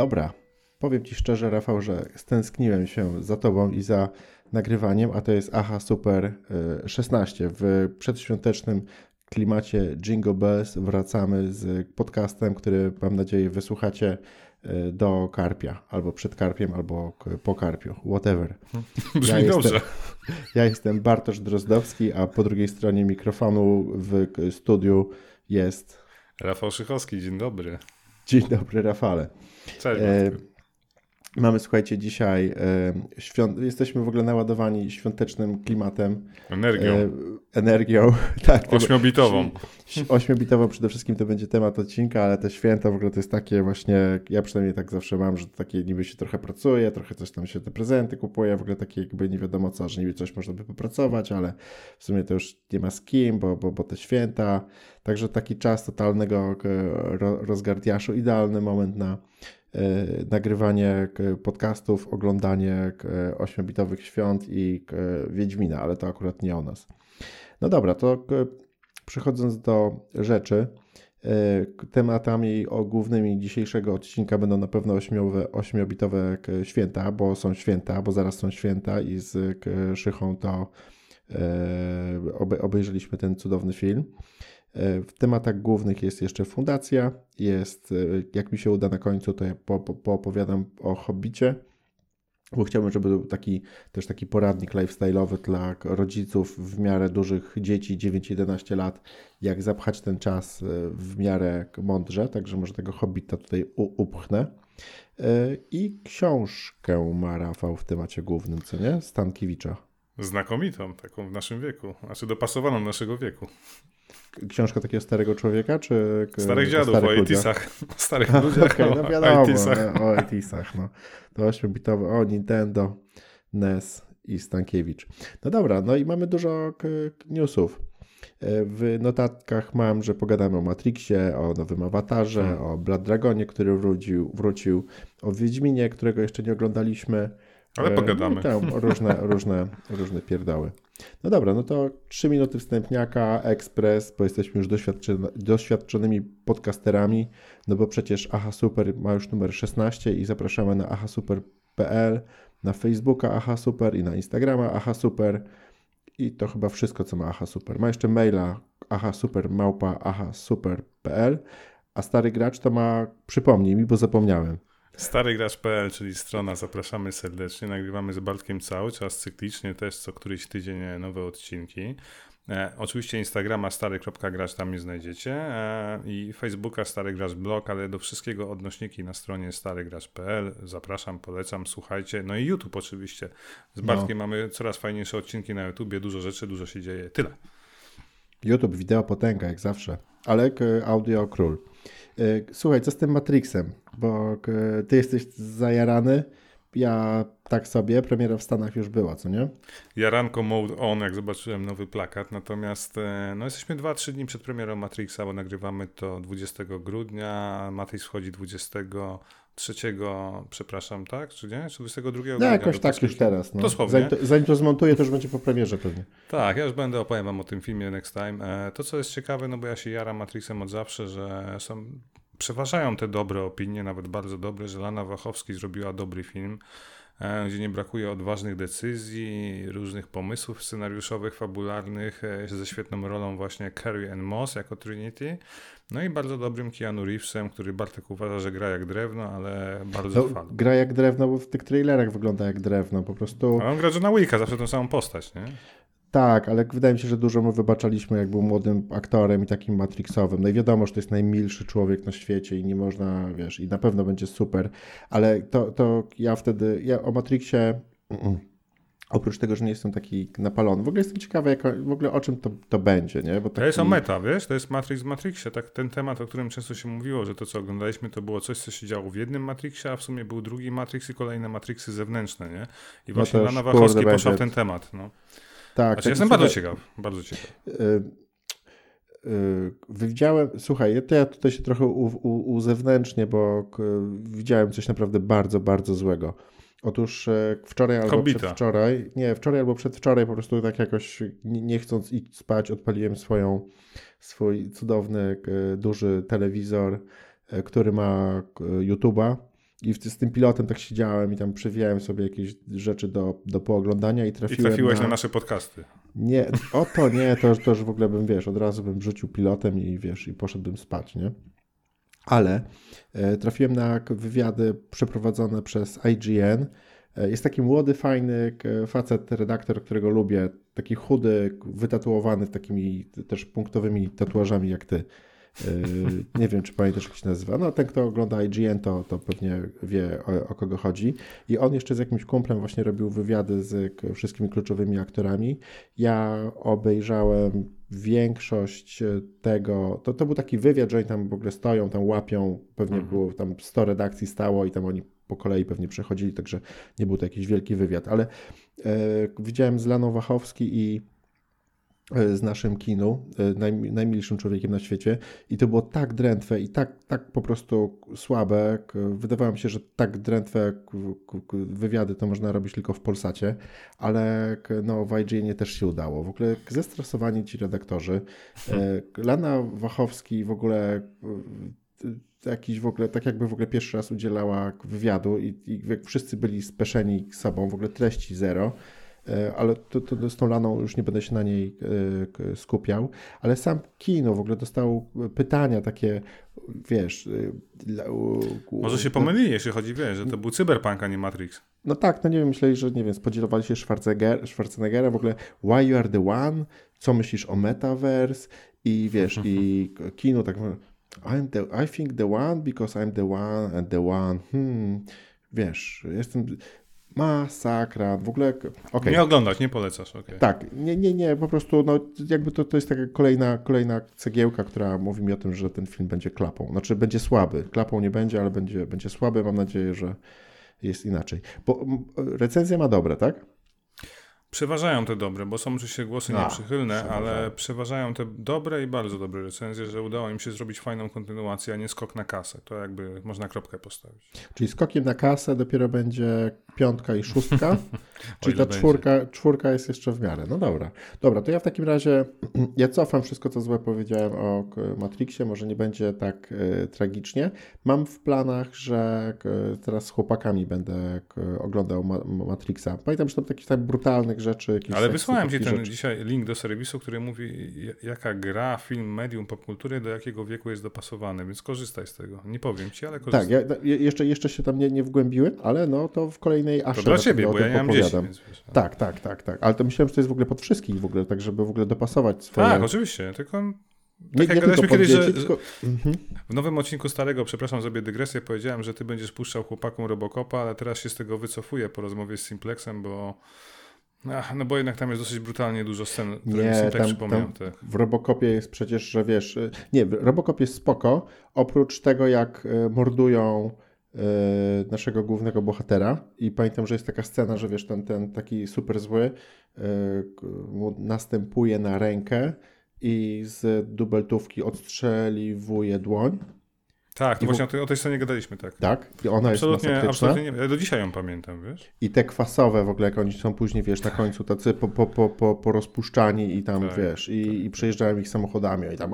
Dobra, powiem Ci szczerze, Rafał, że stęskniłem się za Tobą i za nagrywaniem, a to jest Aha Super 16. W przedświątecznym klimacie Jingle Bells wracamy z podcastem, który mam nadzieję wysłuchacie do karpia, albo przed karpiem, albo po karpiu, whatever. Brzmi dobrze. Ja jestem Bartosz Drozdowski, a po drugiej stronie mikrofonu w studiu jest... Rafał Szychowski, dzień dobry. Dzień dobry, Rafale. Cześć. Mamy, słuchajcie, dzisiaj jesteśmy w ogóle naładowani świątecznym klimatem. Energią. Tak, ośmiobitową. Ośmiobitową przede wszystkim to będzie temat odcinka, ale te święta w ogóle to jest takie właśnie, ja przynajmniej tak zawsze mam, że takie niby się trochę pracuje, trochę coś tam się te prezenty kupuje, w ogóle takie jakby nie wiadomo co, że niby coś można by popracować, ale w sumie to już nie ma z kim, bo te święta. Także taki czas totalnego rozgardiaszu, idealny moment na nagrywanie podcastów, oglądanie ośmiobitowych świąt i Wiedźmina, ale to akurat nie o nas. No dobra, to przechodząc do rzeczy, tematami głównymi dzisiejszego odcinka będą na pewno ośmiobitowe święta, bo zaraz są święta i z Szychą to obejrzeliśmy ten cudowny film. W tematach głównych jest jeszcze Fundacja, jest, jak mi się uda na końcu, to ja poopowiadam o Hobbicie, bo chciałbym, żeby był taki poradnik lifestyle'owy dla rodziców w miarę dużych dzieci, 9-11 lat, jak zapchać ten czas w miarę mądrze, także może tego Hobbita tutaj upchnę. I książkę ma Rafał w temacie głównym, co nie? Stankiewicza. Znakomitą, taką w naszym wieku, znaczy dopasowaną do naszego wieku. Książka takiego starego człowieka, czy... Starych dziadów, o ETS-ach. Starych ludziach, okay, no wiadomo, o ETS-ach. No. To ośmiobitowe, o Nintendo, NES i Stankiewicz. No dobra, no i mamy dużo newsów. W notatkach mam, że pogadamy o Matrixie, o nowym Avatarze, o Blood Dragonie, który wrócił, o Wiedźminie, którego jeszcze nie oglądaliśmy. Ale pogadamy. Tam różne pierdały. No dobra, no to 3 minuty wstępniaka, ekspres, bo jesteśmy już doświadczonymi podcasterami, no bo przecież Aha Super ma już numer 16 i zapraszamy na ahasuper.pl, na Facebooka Aha Super i na Instagrama Aha Super i to chyba wszystko, co ma Aha Super. Ma jeszcze maila ahasuper@ahasuper.pl, a Stary Gracz to ma, przypomnij mi, bo zapomniałem. starygracz.pl, czyli strona, zapraszamy serdecznie, nagrywamy z Bartkiem cały czas cyklicznie, też co któryś tydzień nowe odcinki. Oczywiście Instagrama stary.gracz, tam nie znajdziecie, i Facebooka Stary Gracz blog, ale do wszystkiego odnośniki na stronie starygracz.pl, zapraszam, polecam, słuchajcie, no i YouTube oczywiście, z Bartkiem mamy coraz fajniejsze odcinki na YouTubie, dużo rzeczy, dużo się dzieje, tyle. YouTube, wideo potęga jak zawsze, ale audio król. Słuchaj, co z tym Matrixem, bo ty jesteś zajarany, ja tak sobie, premiera w Stanach już była, co nie? Jaranko mode on, jak zobaczyłem nowy plakat, natomiast no jesteśmy 2-3 dni przed premierą Matrixa, bo nagrywamy to 20 grudnia, Matrix wchodzi 22 22 grudnia. No jakoś tak już teraz. No. Dosłownie. Zanim to zmontuję, to już będzie po premierze pewnie. Tak, ja już będę opowiem wam o tym filmie next time. To co jest ciekawe, no bo ja się jaram Matrixem od zawsze, że przeważają te dobre opinie, nawet bardzo dobre, że Lana Wachowski zrobiła dobry film, gdzie nie brakuje odważnych decyzji, różnych pomysłów scenariuszowych, fabularnych, ze świetną rolą właśnie Carrie-Anne Moss jako Trinity, no i bardzo dobrym Keanu Reevesem, który Bartek uważa, że gra jak drewno, ale bardzo fajnie. Gra jak drewno, bo w tych trailerach wygląda jak drewno, po prostu... Ale on gra Johna Wicka, zawsze tą samą postać, nie? Tak, ale wydaje mi się, że dużo mu wybaczaliśmy, jak był młodym aktorem i takim matrixowym. No i wiadomo, że to jest najmilszy człowiek na świecie i nie można, wiesz, i na pewno będzie super, ale to ja wtedy, o Matrixie, oprócz tego, że nie jestem taki napalony, w ogóle jestem ciekawy, o czym to będzie, nie? Bo taki... To jest o meta, wiesz, to jest Matrix w Matrixie, tak, ten temat, o którym często się mówiło, że to, co oglądaliśmy, to było coś, co się działo w jednym Matrixie, a w sumie był drugi Matrix i kolejne Matrixy zewnętrzne, nie? I właśnie Lana Wachowski poszła w ten temat, no. Tak, znaczy, jestem bardzo ciekaw. Widziałem, słuchaj, to ja tutaj się trochę uzewnętrznię, bo widziałem coś naprawdę bardzo, bardzo złego. Otóż wczoraj albo przedwczoraj po prostu tak jakoś nie chcąc iść spać, odpaliłem swój cudowny, duży telewizor, który ma YouTube'a. I z tym pilotem tak siedziałem i tam przewijałem sobie jakieś rzeczy do pooglądania i trafiłem. I trafiłeś na nasze podcasty. Nie, o to nie, to już w ogóle bym, wiesz, od razu bym rzucił pilotem i wiesz, i poszedłbym spać, nie? Ale trafiłem na wywiady przeprowadzone przez IGN. Jest taki młody, fajny facet, redaktor, którego lubię, taki chudy, wytatuowany takimi też punktowymi tatuażami jak ty. Nie wiem, czy pamiętasz, jak się nazywa. No, ten, kto ogląda IGN, to pewnie wie, o kogo chodzi. I on jeszcze z jakimś kumplem właśnie robił wywiady z wszystkimi kluczowymi aktorami. Ja obejrzałem większość tego. To był taki wywiad, że oni tam w ogóle stoją, tam łapią. Pewnie było tam 100 redakcji stało i tam oni po kolei pewnie przechodzili, także nie był to jakiś wielki wywiad. Ale widziałem z Laną Wachowski i z naszym Kinu, najmilszym człowiekiem na świecie, i to było tak drętwe i tak po prostu słabe. Wydawało mi się, że tak drętwe wywiady to można robić tylko w Polsacie, ale no, w IGN-ie też się udało. W ogóle zestresowani ci redaktorzy. Lana Wachowski w ogóle jakiś w ogóle, tak jakby w ogóle pierwszy raz udzielała wywiadu i wszyscy byli speszeni sobą, w ogóle treści zero. Ale to z tą Laną już nie będę się na niej skupiał, ale sam Kino w ogóle dostał pytania takie, wiesz... Może się pomylili, jeśli chodzi, wiesz, że to był cyberpunk, a nie Matrix. No tak, no nie wiem, myśleli, że nie wiem, spodziewali się Schwarzeneggera, w ogóle why you are the one, co myślisz o Metaverse i wiesz, i Kino tak I think the one, because I'm the one and the one, wiesz, jestem... Masakra, w ogóle... Okay. Nie oglądać, nie polecasz, okej. Okay. Tak, nie, po prostu no, jakby to jest taka kolejna cegiełka, która mówi mi o tym, że ten film będzie klapą. Znaczy będzie słaby, klapą nie będzie, ale będzie słaby, mam nadzieję, że jest inaczej. Bo recenzja ma dobre, tak? Przeważają te dobre, bo są oczywiście głosy nieprzychylne, ale przeważają te dobre i bardzo dobre recenzje, że udało im się zrobić fajną kontynuację, a nie skok na kasę. To jakby można kropkę postawić. Czyli skokiem na kasę dopiero będzie 5 i 6, czyli ta 4 jest jeszcze w miarę. No dobra. Dobra, to ja w takim razie cofam wszystko, co złe powiedziałem o Matrixie. Może nie będzie tak tragicznie. Mam w planach, że teraz z chłopakami będę oglądał Matrixa. Pamiętam, że tam taki brutalny rzeczy. Ale wysłałem ci ten dzisiaj link do serwisu, który mówi, jaka gra, film, medium, popkultury, do jakiego wieku jest dopasowany, więc korzystaj z tego. Nie powiem ci, ale korzystaj. Tak, ja jeszcze się tam nie wgłębiłem, ale no to w kolejnej aż. To dla ciebie, bo ja nie mam 10. Więc wiesz, ale... Tak. Ale to myślałem, że to jest w ogóle pod wszystkich w ogóle, tak żeby w ogóle dopasować swoje... Tak, oczywiście, tylko... Tak nie, jak gadaliśmy kiedyś, że w nowym odcinku Starego, przepraszam, zrobię dygresję, powiedziałem, że ty będziesz puszczał chłopakom Robocopa, ale teraz się z tego wycofuję po rozmowie z Simplexem, bo... no bo jednak tam jest dosyć brutalnie dużo scen, które mi się tak przypomniały. W Robocopie jest przecież, że wiesz... Nie, Robocop jest spoko, oprócz tego jak mordują naszego głównego bohatera i pamiętam, że jest taka scena, że wiesz, ten taki super zły następuje na rękę i z dubeltówki odstrzeliwuje dłoń. Tak, to właśnie o tej scenie gadaliśmy, tak. Tak, i ona absolutnie, jest masakryczna. Absolutnie, ja do dzisiaj ją pamiętam, wiesz. I te kwasowe w ogóle, jak oni są później, wiesz, na końcu tacy porozpuszczani i tam, tak, wiesz, i przejeżdżają ich samochodami i tam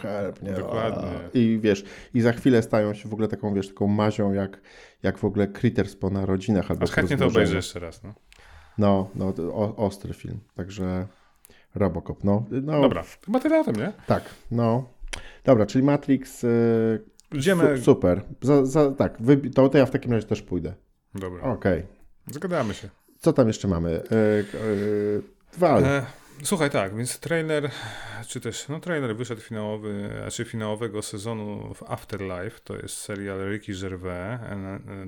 help, nie? Dokładnie. I wiesz, i za chwilę stają się w ogóle taką, wiesz, taką mazią, jak w ogóle Critters po narodzinach. Albo chętnie to obejrzę jeszcze raz, no. No, ostry film, także Robocop, no. Dobra, chyba tyle o tym, nie? Tak, no. Dobra, czyli Matrix, super. Tak, to ja w takim razie też pójdę. Dobra. Okej. Zgadamy się. Co tam jeszcze mamy? Słuchaj, tak, więc trailer, czy też, no trailer wyszedł finałowego sezonu w Afterlife, to jest serial Ricky Gervais,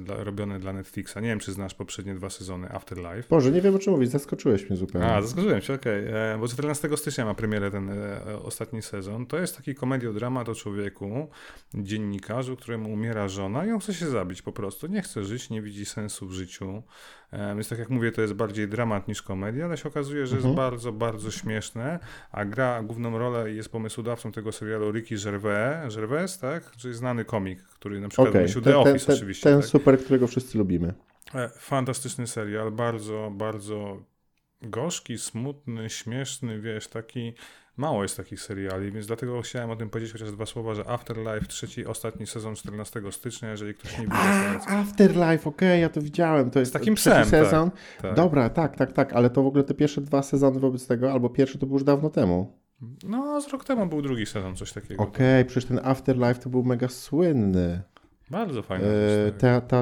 robiony dla Netflixa. Nie wiem, czy znasz poprzednie 2 sezony Afterlife. Boże, nie wiem o czym mówić, zaskoczyłeś mnie zupełnie. Zaskoczyłem się, okej, bo 14 stycznia ma premierę ten ostatni sezon. To jest taki komediodramat o człowieku, dziennikarzu, któremu umiera żona i on chce się zabić po prostu. Nie chce żyć, nie widzi sensu w życiu. Więc tak jak mówię, to jest bardziej dramat niż komedia, ale się okazuje, że jest bardzo, bardzo śmieszne, a gra główną rolę i jest pomysłodawcą tego serialu Ricky Gervais, tak? Czyli znany komik, który na przykład myślił The Office oczywiście. Ten tak? Super, którego wszyscy lubimy. Fantastyczny serial, bardzo, bardzo gorzki, smutny, śmieszny, wiesz, taki mało jest takich seriali, więc dlatego chciałem o tym powiedzieć chociaż dwa słowa, że Afterlife, trzeci, ostatni sezon 14 stycznia, jeżeli ktoś nie widział. Afterlife, okej, ja to widziałem. To jest takim psem, sezon. Tak. Dobra, tak, ale to w ogóle te pierwsze dwa sezony wobec tego, albo pierwszy to był już dawno temu. No, z rok temu był drugi sezon, coś takiego. Okej, przecież ten Afterlife to był mega słynny. Bardzo fajny.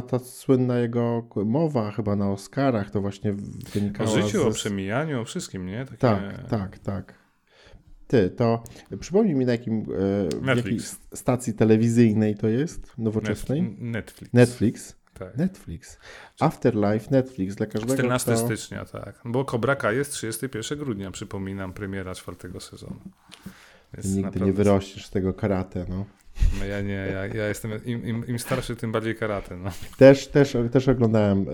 Ta słynna jego mowa chyba na Oscarach to właśnie wynikała z... O życiu, o przemijaniu, o wszystkim, nie? Takie... Tak. Ty, to przypomnij mi w jakiej stacji telewizyjnej to jest? Nowoczesnej? Netflix. Tak. Netflix. Afterlife, Netflix dla każdego. 14 stycznia, tak. Bo Kobraka jest 31 grudnia, przypominam, premiera czwartego sezonu. Jest nigdy naprawdę... nie wyrośniesz z tego karate, no. No ja nie, ja jestem, im starszy, tym bardziej karate, no. Też oglądałem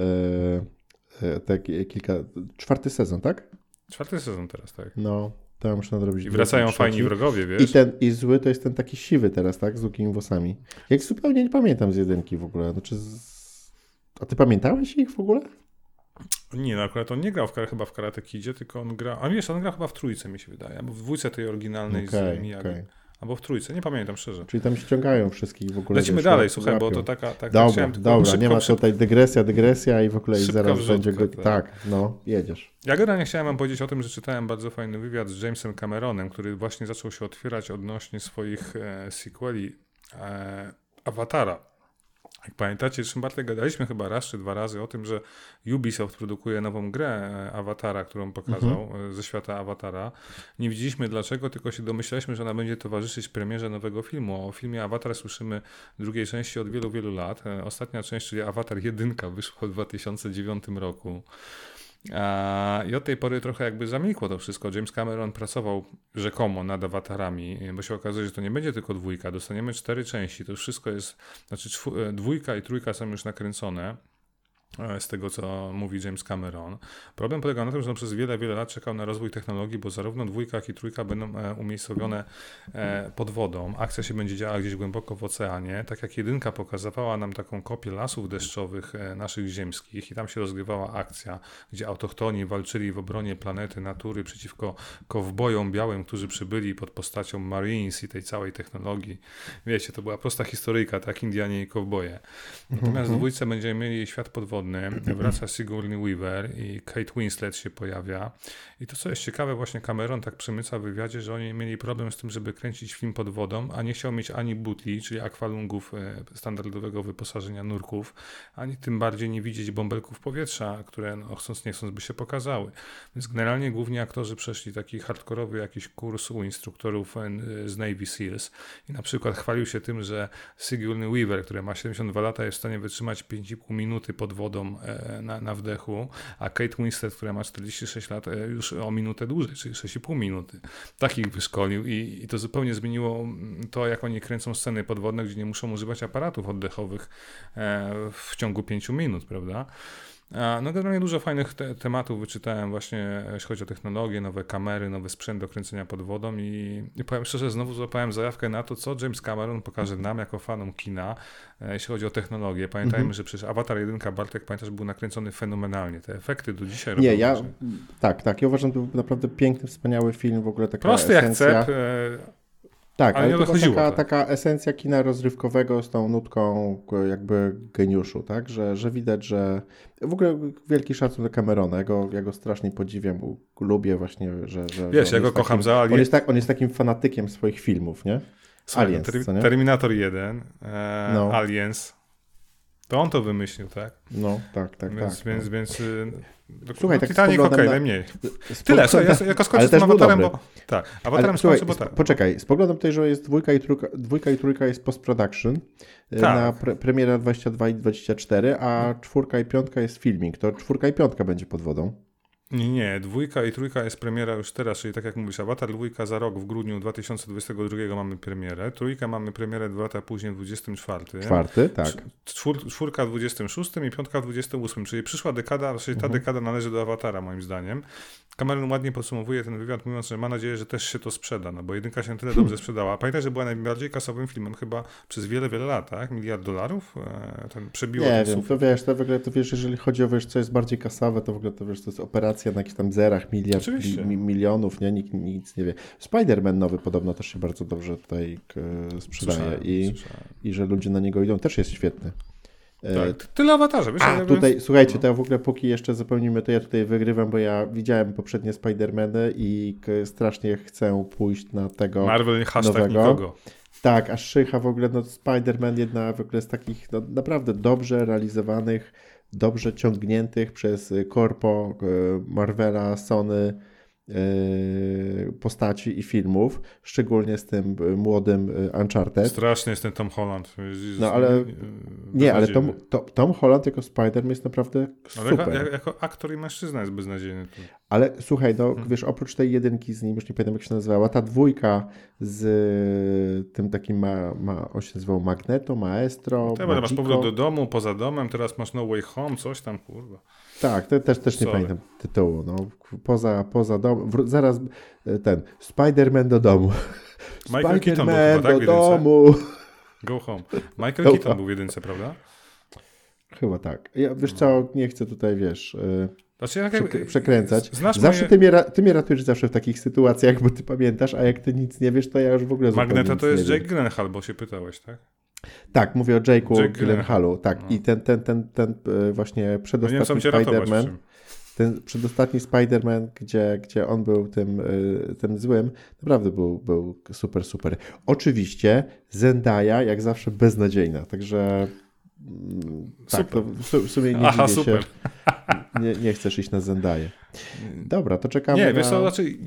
czwarty sezon, tak? Czwarty sezon teraz, tak. No, to ja muszę nadrobić. I wracają fajni wrogowie, wiesz? I zły to jest ten taki siwy teraz, tak? Z długimi włosami. Jak zupełnie nie pamiętam z jedynki w ogóle, A ty pamiętałeś ich w ogóle? Nie, no akurat on nie grał chyba w Karate Kidzie, tylko on grał... A wiesz, on grał chyba w trójce, mi się wydaje, bo w dwójce tej oryginalnej z Miyagi. Albo w trójce, nie pamiętam szczerze. Czyli tam ściągają wszystkich w ogóle. Lecimy dalej, słuchaj, bo to taka dobra, szybko, nie ma tutaj dygresja i w ogóle zaraz będzie... jedziesz. Ja generalnie chciałem wam powiedzieć o tym, że czytałem bardzo fajny wywiad z Jamesem Cameronem, który właśnie zaczął się otwierać odnośnie swoich sequeli Avatara. Jak pamiętacie, z czym Bartek gadaliśmy chyba raz czy dwa razy o tym, że Ubisoft produkuje nową grę Avatara, którą pokazał ze świata Avatara. Nie widzieliśmy dlaczego, tylko się domyślaliśmy, że ona będzie towarzyszyć premierze nowego filmu. O filmie Avatar słyszymy drugiej części od wielu, wielu lat. Ostatnia część, czyli Avatar 1, wyszła w 2009 roku. I od tej pory trochę jakby zamilkło to wszystko. James Cameron pracował rzekomo nad awatarami, bo się okazuje, że to nie będzie tylko 2, dostaniemy 4 części. To wszystko jest, znaczy 2 i 3 są już nakręcone. Z tego, co mówi James Cameron. Problem polegał na tym, że on przez wiele, wiele lat czekał na rozwój technologii, bo zarówno 2, jak i 3 będą umiejscowione pod wodą. Akcja się będzie działa gdzieś głęboko w oceanie. Tak jak 1 pokazywała nam taką kopię lasów deszczowych naszych ziemskich i tam się rozgrywała akcja, gdzie autochtoni walczyli w obronie planety, natury przeciwko kowbojom białym, którzy przybyli pod postacią Marines i tej całej technologii. Wiecie, to była prosta historyjka, tak, Indianie i kowboje. Natomiast w 2 będziemy mieli świat pod wodą. Wraca Sigourney Weaver i Kate Winslet się pojawia. I to, co jest ciekawe, właśnie Cameron tak przemyca w wywiadzie, że oni mieli problem z tym, żeby kręcić film pod wodą, a nie chciał mieć ani butli, czyli akwalungów, standardowego wyposażenia nurków, ani tym bardziej nie widzieć bąbelków powietrza, które chcąc nie chcąc by się pokazały. Więc generalnie głównie aktorzy przeszli taki hardkorowy jakiś kurs u instruktorów z Navy Seals i na przykład chwalił się tym, że Sigourney Weaver, która ma 72 lata, jest w stanie wytrzymać 5,5 minuty pod wodą na wdechu, a Kate Winslet, która ma 46 lat, już o minutę dłużej, czyli 6,5 minuty. Tak ich wyszkolił i to zupełnie zmieniło to, jak oni kręcą sceny podwodne, gdzie nie muszą używać aparatów oddechowych w ciągu 5 minut, prawda? No generalnie dużo fajnych tematów wyczytałem właśnie, jeśli chodzi o technologię, nowe kamery, nowy sprzęt do kręcenia pod wodą i powiem szczerze, znowu złapałem zajawkę na to, co James Cameron pokaże nam jako fanom kina, jeśli chodzi o technologię. Pamiętajmy, że przecież Avatar 1, Bartek, pamiętasz, był nakręcony fenomenalnie. Te efekty do dzisiaj robią. Ja uważam, to był naprawdę piękny, wspaniały film, w ogóle taka prosty esencja. Jak cep. Tak, ale to była taka esencja kina rozrywkowego z tą nutką jakby geniuszu, tak? Że widać, że w ogóle wielki szacun do Camerona. Ja go strasznie podziwiam, lubię właśnie, że wiesz, ja go kocham za Alien. On jest takim fanatykiem swoich filmów, nie? Aliens, Terminator 1, Aliens. To on to wymyślił, tak? No, tak. Więc słuchaj, Titanic, okej, mniej. Tyle, jako skończę z Avatarem, bo... Tak, Avatarem skończę, bo tak. Poczekaj, spoglądam tutaj, że jest 2 i 3 jest post-production na premiera 22 i 24, a 4 i 5 jest filming, to 4 i 5 będzie pod wodą. Nie, 2 i 3 jest premiera już teraz, czyli tak jak mówisz, Avatar 2 za rok w grudniu 2022 mamy premierę, 3 mamy premierę 2 lata później w 2024. 4, tak. 4 w 2026 i 5 w 2028, czyli przyszła dekada, czyli ta dekada należy do Avatara moim zdaniem. Cameron ładnie podsumowuje ten wywiad, mówiąc, że ma nadzieję, że też się to sprzeda, no bo 1 się tyle dobrze sprzedała. Pamiętaj, że była najbardziej kasowym filmem chyba przez wiele, wiele lat, tak? $1 miliard? Przebiło ten sufit. To wiesz, jeżeli chodzi o, wiesz, co jest bardziej kasowe, to w ogóle to, wiesz, to jest operacja kalkulacja na jakichś tam zerach, milionów, nie? Nikt nic nie wie. Spider-Man nowy podobno też się bardzo dobrze tutaj sprzedaje. I że ludzie na niego idą, też jest świetny. Tak, tyle awatarze. Wiesz, tutaj, słuchajcie, to ja w ogóle póki jeszcze zapełnimy, to ja tutaj wygrywam, bo ja widziałem poprzednie Spider-Many i strasznie chcę pójść na tego Marvel, hashtag nikogo. Tak, a szycha w ogóle, no Spider-Man jedna w ogóle z takich no, naprawdę dobrze realizowanych, dobrze ciągniętych przez korpo Marvela, Sony postaci i filmów, szczególnie z tym młodym Uncharted. Straszny jest ten Tom Holland. No ale nie, ale Tom Holland jako Spider-Man jest naprawdę super. Ale jako aktor i mężczyzna jest beznadziejny. Ale słuchaj, no wiesz, oprócz tej jedynki z nim, już nie pamiętam jak się nazywała, ta dwójka z tym takim on się nazywał Magneto, Maestro, Magiko. Masz powrót do domu, poza domem, teraz masz No Way Home, coś tam, kurwa. Tak, to też nie pamiętam tytułu. No, poza dom, zaraz ten Spider-Man do domu. Michael Keaton był chyba, tak, do domu. Go home. Michael Go Keaton home. Był w jedynce, prawda? Chyba tak. Ja, wiesz co, nie chcę tutaj, wiesz, przekręcać. Zawsze ty mnie ratujesz zawsze w takich sytuacjach, bo ty pamiętasz, a jak ty nic nie wiesz, to ja już w ogóle zupełnie Magneto to jest Jake Gyllenhaal, bo się pytałeś, tak? Tak, mówię o Jake'u Gyllenhaalu. Tak. No. I ten właśnie przedostatni Spider-Man. Ten przedostatni Spider-Man, gdzie on był tym złym, naprawdę był super, super. Oczywiście Zendaya, jak zawsze, beznadziejna. Także tak, to w sumie nie dziwię się. Nie chcesz iść na Zendaję. Dobra, to czekamy na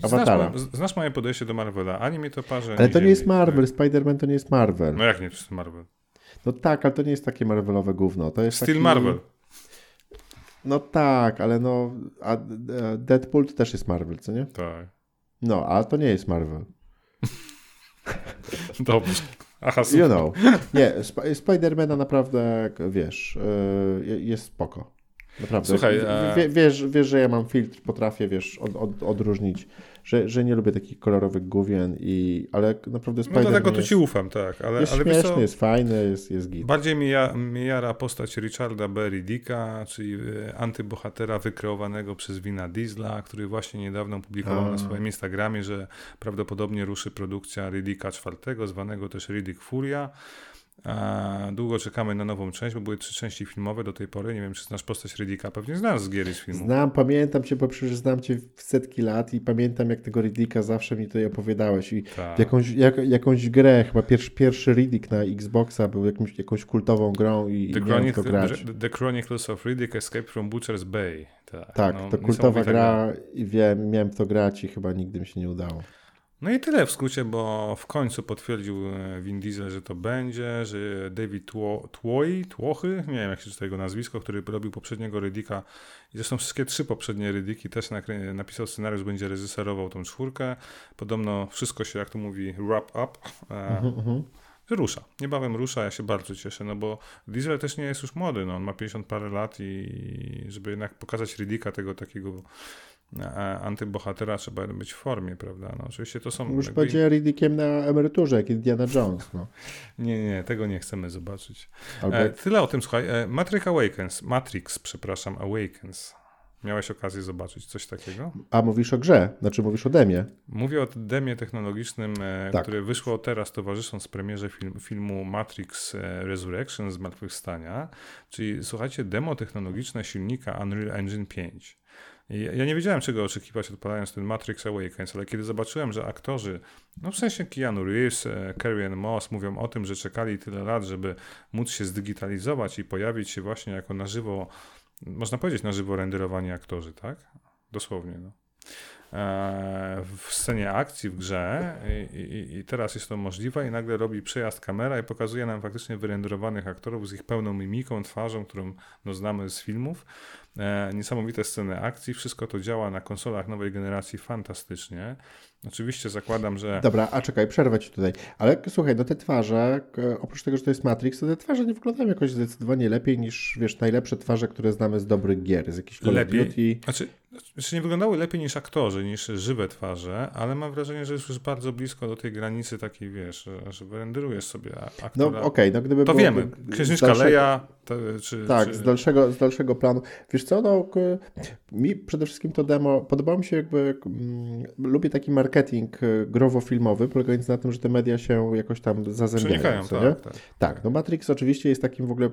Awatara. Znasz moje podejście do Marvela, ani mnie to parzy. Ale to nie jest Marvel, Spider-Man to nie jest Marvel. No jak nie, to jest Marvel? No tak, ale to nie jest takie Marvelowe gówno. To jest Still taki... Marvel. No tak, ale no... A Deadpool to też jest Marvel, co nie? Tak. No, a to nie jest Marvel. Dobrze. Aha, super. You know. Nie, Spidermana naprawdę, wiesz, jest spoko. Naprawdę. Słuchaj, wiesz, że ja mam filtr, potrafię, wiesz, odróżnić, że nie lubię takich kolorowych gówien, ale naprawdę Spider-Man. No dlatego tu ci ufam, tak. Ale, jest śmieszny, wiesz co, jest fajny, jest git. Bardziej mi jara postać Richarda Berridicka, czyli antybohatera wykreowanego przez Vina Diesla, który właśnie niedawno publikował na swoim Instagramie, że prawdopodobnie ruszy produkcja Riddicka IV, zwanego też Riddick Furia. Długo czekamy na nową część, bo były 3 części filmowe do tej pory. Nie wiem, czy znasz postać Riddicka. Pewnie znasz z gier i z filmu. Znam, pamiętam cię, bo przecież znam cię w setki lat i pamiętam, jak tego Riddicka zawsze mi tutaj opowiadałeś. I jakąś grę, chyba pierwszy Riddick na Xboxa był jakąś kultową grą i miałem to grać. The Chronicles of Riddick Escape from Butcher's Bay. Tak, no, to kultowa gra i miałem to grać i chyba nigdy mi się nie udało. No i tyle w skrócie, bo w końcu potwierdził Vin Diesel, że to będzie, że David Tłochy, nie wiem jak się czyta jego nazwisko, który robił poprzedniego Riddicka i zresztą wszystkie 3 poprzednie Riddicki też napisał scenariusz, będzie reżyserował tą 4. Podobno wszystko się, jak to mówi, wrap up. Rusza. Niebawem rusza, ja się bardzo cieszę, no bo Diesel też nie jest już młody, no on ma 50 parę lat i żeby jednak pokazać Riddicka tego takiego antybohatera, trzeba być w formie, prawda? No oczywiście to są... Już będzie Riddickiem na emeryturze, jak Indiana Jones. No. Nie, tego nie chcemy zobaczyć. Tyle o tym, słuchaj. Matrix Awakens. Miałeś okazję zobaczyć coś takiego? A mówisz o grze, znaczy mówisz o demie. Mówię o demie technologicznym, tak, które wyszło teraz, towarzysząc premierze filmu Matrix Resurrection, Zmartwychwstania, czyli słuchajcie, demo technologiczne silnika Unreal Engine 5. Ja nie wiedziałem, czego oczekiwać, odpalając ten Matrix Awakens, ale kiedy zobaczyłem, że aktorzy, no w sensie Keanu Reeves, Carrie-Anne Moss, mówią o tym, że czekali tyle lat, żeby móc się zdigitalizować i pojawić się właśnie jako na żywo, można powiedzieć na żywo renderowani aktorzy, tak? Dosłownie, no. W scenie akcji, w grze i teraz jest to możliwe i nagle robi przejazd kamera i pokazuje nam faktycznie wyrenderowanych aktorów z ich pełną mimiką, twarzą, którą no, znamy z filmów. Niesamowite sceny akcji, wszystko to działa na konsolach nowej generacji fantastycznie. Oczywiście zakładam, że... Dobra, a czekaj, przerwę ci tutaj. Ale słuchaj, no te twarze, oprócz tego, że to jest Matrix, to te twarze nie wyglądają jakoś zdecydowanie lepiej niż, wiesz, najlepsze twarze, które znamy z dobrych gier, z jakichś Call of Duty. Znaczy nie wyglądały lepiej niż aktorzy. twarzy niż żywe twarze, ale mam wrażenie, że jest już bardzo blisko do tej granicy takiej, wiesz, że renderujesz sobie aktora. No okej, no gdyby to było, wiemy, Księżniczka dalszego, Leia, czy... Tak, czy... Z dalszego planu. Wiesz co, no mi przede wszystkim to demo, podobało mi się jakby, lubię taki marketing growo-filmowy, polegający na tym, że te media się jakoś tam zazębiają. Tak, no Matrix oczywiście jest takim w ogóle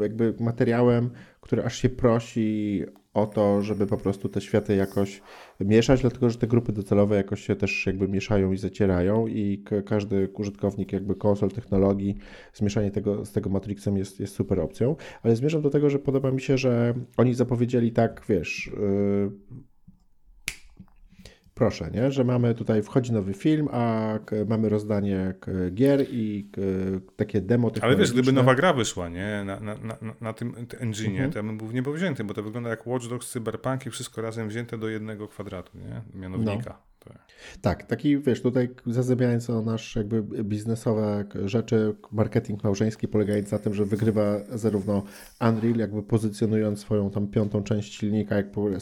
jakby materiałem, który aż się prosi o to, żeby po prostu te światy jakoś mieszać, dlatego że te grupy docelowe jakoś się też jakby mieszają i zacierają i każdy użytkownik jakby konsol, technologii, zmieszanie tego z tego Matrixem jest super opcją, ale zmierzam do tego, że podoba mi się, że oni zapowiedzieli tak, wiesz... Proszę, nie? Że mamy tutaj, wchodzi nowy film, a mamy rozdanie gier i takie demo technologiczne. Ale wiesz, gdyby nowa gra wyszła, nie? Na tym engine'ie, to ja bym był w niebo wzięty, bo to wygląda jak Watch Dogs, Cyberpunk i wszystko razem wzięte do jednego kwadratu, nie? Mianownika. No. Tak, taki, wiesz, tutaj zazębiając o nasz jakby biznesowe rzeczy, marketing małżeński polegający na tym, że wygrywa zarówno Unreal, jakby pozycjonując swoją tam piątą część silnika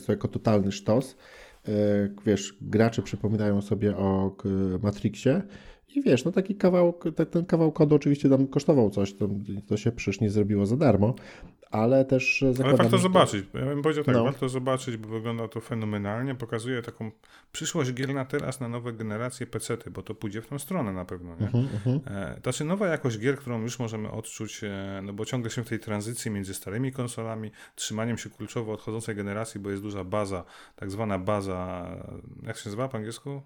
jako totalny sztos, wiesz, gracze przypominają sobie o Matrixie i wiesz, no taki kawałek, ten kawał kodu oczywiście tam kosztował coś, to się przecież nie zrobiło za darmo, ale też zakładam... Ale warto zobaczyć, ja bym powiedział tak, warto zobaczyć, bo wygląda to fenomenalnie, pokazuje taką przyszłość gier na teraz, na nowe generacje pecety, bo to pójdzie w tą stronę na pewno, nie? Znaczy nowa jakość gier, którą już możemy odczuć, no bo ciągle się w tej tranzycji między starymi konsolami, trzymaniem się kurczowo odchodzącej generacji, bo jest duża baza, tak zwana baza, jak się nazywa po angielsku?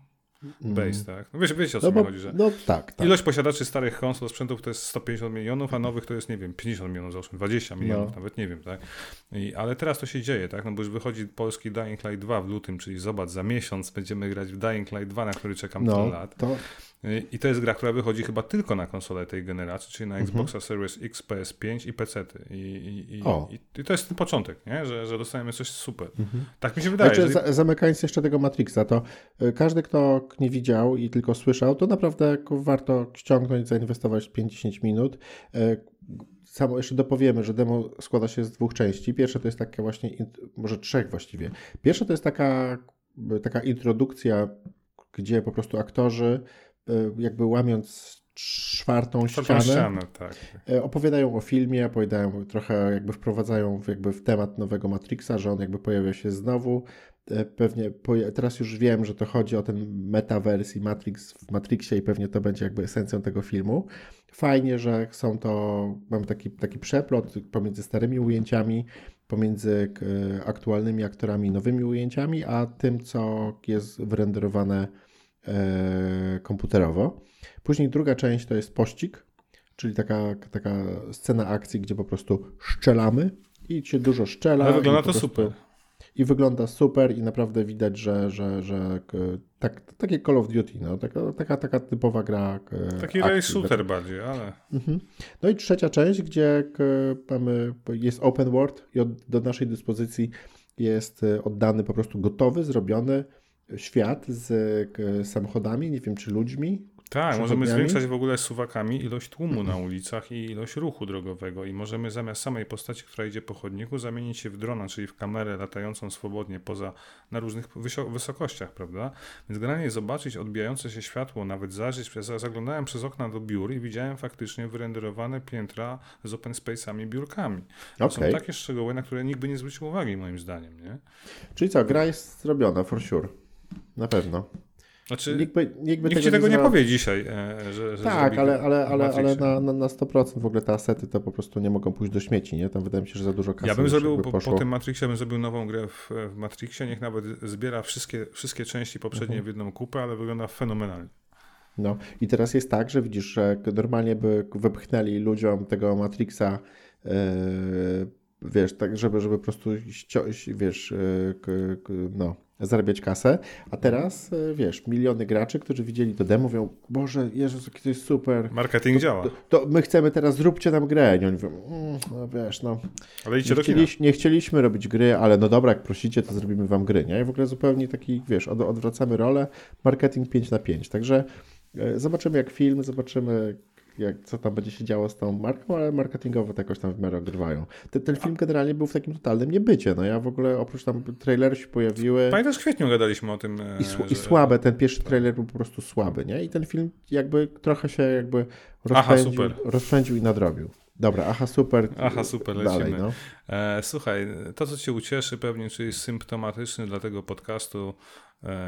Base, tak? No wiecie o co mi chodzi, że tak. Ilość posiadaczy starych konsol, sprzętów to jest 150 milionów, a nowych to jest, nie wiem, 50 milionów, załóżmy, 20 milionów, nawet nie wiem, tak? Ale teraz to się dzieje, tak? No bo już wychodzi polski Dying Light 2 w lutym, czyli zobacz, za miesiąc będziemy grać w Dying Light 2, na który czekam 3 lat. To... I to jest gra, która wychodzi chyba tylko na konsolę tej generacji, czyli na Xboxa Series X, PS5 i PC-ty. I to jest ten początek, nie? Że dostajemy coś super. Tak mi się wydaje. Znaczy, zamykając jeszcze tego Matrixa, to każdy, kto nie widział i tylko słyszał, to naprawdę warto ściągnąć, zainwestować 5-10 minut. Samo jeszcze dopowiemy, że demo składa się z dwóch części. Pierwsza to jest taka właśnie, może trzech właściwie. Pierwsza to jest taka introdukcja, gdzie po prostu aktorzy jakby łamiąc czwartą ścianę, tak. Opowiadają o filmie, opowiadają trochę, jakby wprowadzają w temat nowego Matrixa, że on jakby pojawia się znowu. Pewnie teraz już wiem, że to chodzi o ten metavers i Matrix w Matrixie i pewnie to będzie jakby esencją tego filmu. Fajnie, że są to, mamy taki przeplot pomiędzy starymi ujęciami, pomiędzy aktualnymi aktorami, nowymi ujęciami, a tym, co jest wyrenderowane komputerowo. Później druga część to jest pościg, czyli taka scena akcji, gdzie po prostu szczelamy i się dużo szczela. Ale wygląda to super. I wygląda super i naprawdę widać, że takie Call of Duty, no, taka typowa gra. Taki race shooter bardziej, ale... No i trzecia część, gdzie mamy, jest open world i do naszej dyspozycji jest oddany po prostu gotowy, zrobiony świat z samochodami, nie wiem, czy ludźmi. Tak, możemy zwiększać w ogóle suwakami ilość tłumu na ulicach i ilość ruchu drogowego i możemy zamiast samej postaci, która idzie po chodniku, zamienić się w drona, czyli w kamerę latającą swobodnie poza, na różnych wysokościach, prawda? Więc generalnie zobaczyć odbijające się światło, nawet zażyć. Ja zaglądałem przez okna do biur i widziałem faktycznie wyrenderowane piętra z open space'ami, biurkami. To są takie szczegóły, na które nikt by nie zwrócił uwagi, moim zdaniem, nie? Czyli co, gra jest zrobiona, for sure. Na pewno. Znaczy, nikt ci tego nie powie dzisiaj, że tak, ale na 100% w ogóle te asety to po prostu nie mogą pójść do śmieci, nie? Tam wydaje mi się, że za dużo kasy. Ja bym zrobił po tym Matrixie, bym zrobił nową grę w Matrixie, niech nawet zbiera wszystkie części poprzednie w jedną kupę, ale wygląda fenomenalnie. No i teraz jest tak, że widzisz, że normalnie by wypchnęli ludziom tego Matrixa, wiesz, tak, żeby po prostu wiesz, no, zarabiać kasę, a teraz, wiesz, miliony graczy, którzy widzieli to demo, mówią, Boże, Jezus, jaki to jest super. Marketing działa. To my chcemy teraz, zróbcie nam grę. I oni mówią, no wiesz, no. Ale nie chcieliśmy robić gry, ale no dobra, jak prosicie, to zrobimy wam gry, nie? I w ogóle zupełnie taki, wiesz, odwracamy rolę, marketing 5/5. Także zobaczymy jak film, zobaczymy co tam będzie się działo z tą marką, ale marketingowo to jakoś tam w miarę odgrywają. Ten film generalnie był w takim totalnym niebycie. No ja w ogóle, oprócz tam trailery się pojawiły... Pamiętasz, w kwietniu gadaliśmy o tym... I słabe, ten pierwszy trailer był po prostu słaby, nie? I ten film jakby trochę się jakby rozpędził i nadrobił. Dobra, aha super, lecimy. Dalej, no. Słuchaj, to co cię ucieszy pewnie, czyli symptomatyczny dla tego podcastu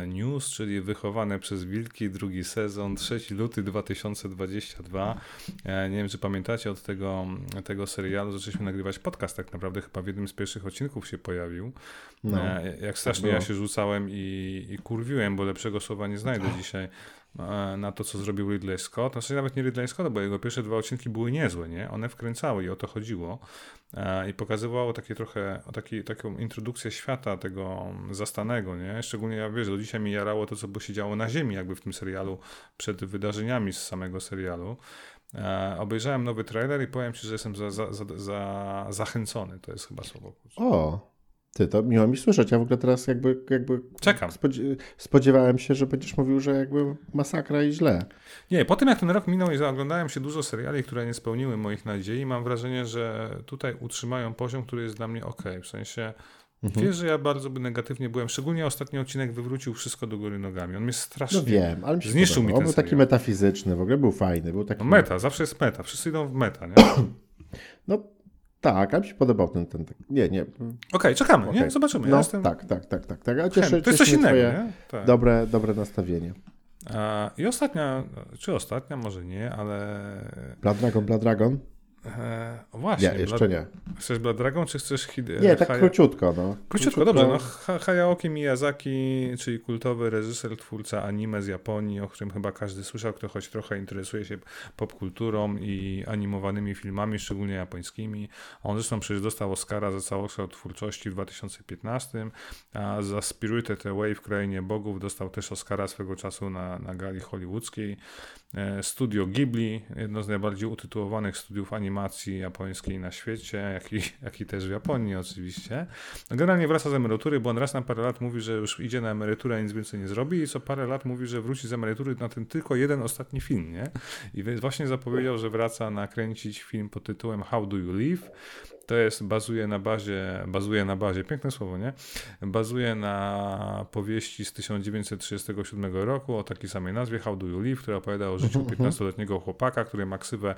news, czyli Wychowane przez wilki, drugi sezon, 3 luty 2022. Nie wiem, czy pamiętacie, od tego serialu zaczęliśmy nagrywać podcast, tak naprawdę chyba w jednym z pierwszych odcinków się pojawił. No, jak strasznie ja się rzucałem i kurwiłem, bo lepszego słowa nie znajdę dzisiaj, na to, co zrobił Ridley Scott. Znaczy nawet nie Ridley Scott, bo jego pierwsze 2 odcinki były niezłe, nie? One wkręcały i o to chodziło. I pokazywało takie trochę, taką introdukcję świata tego zastanego, nie? Szczególnie, ja wiesz, do dzisiaj mi jarało to, co się działo na ziemi jakby w tym serialu, przed wydarzeniami z samego serialu. Obejrzałem nowy trailer i powiem ci, że jestem zachęcony. To jest chyba słowo. O! Ty, to miło mi słyszeć. Ja w ogóle teraz jakby czekam. Spodziewałem się, że będziesz mówił, że jakby masakra i źle. Nie, po tym jak ten rok minął i zaoglądałem się dużo seriali, które nie spełniły moich nadziei, mam wrażenie, że tutaj utrzymają poziom, który jest dla mnie okej. W sensie, wiesz, że ja bardzo negatywnie byłem, szczególnie ostatni odcinek wywrócił wszystko do góry nogami. On mnie strasznie zniszczył mi ten serial. On był taki metafizyczny, w ogóle był fajny. Był taki... meta, zawsze jest meta. Wszyscy idą w meta, nie? Tak, a mi się podobał ten... Nie. Okej, czekamy, nie? Zobaczymy. No, ja jestem... Tak. A to jest coś innego, nie? Tak. Dobre nastawienie. I ostatnia, może nie, ale... Blood Dragon? Właśnie. Nie, jeszcze nie. Chcesz Blood Dragon, czy chcesz... Nie, tak króciutko, no. Króciutko, dobrze. No, Hayao Miyazaki, czyli kultowy reżyser, twórca anime z Japonii, o którym chyba każdy słyszał, kto choć trochę interesuje się popkulturą i animowanymi filmami, szczególnie japońskimi. On zresztą przecież dostał Oscara za całokształt twórczości w 2015, a za Spirited Away w Krainie Bogów dostał też Oscara swego czasu na gali hollywoodzkiej. Studio Ghibli, jedno z najbardziej utytułowanych studiów animacji japońskiej na świecie, jak i też w Japonii oczywiście. Generalnie wraca z emerytury, bo on raz na parę lat mówi, że już idzie na emeryturę, nic więcej nie zrobi, i co parę lat mówi, że wróci z emerytury na ten tylko jeden ostatni film, nie? I właśnie zapowiedział, że wraca nakręcić film pod tytułem How Do You Live? To jest, bazuje na bazie, piękne słowo, nie? Bazuje na powieści z 1937 roku o takiej samej nazwie, How Do You Live, która opowiada o życiu 15-letniego chłopaka, który ma ksywę,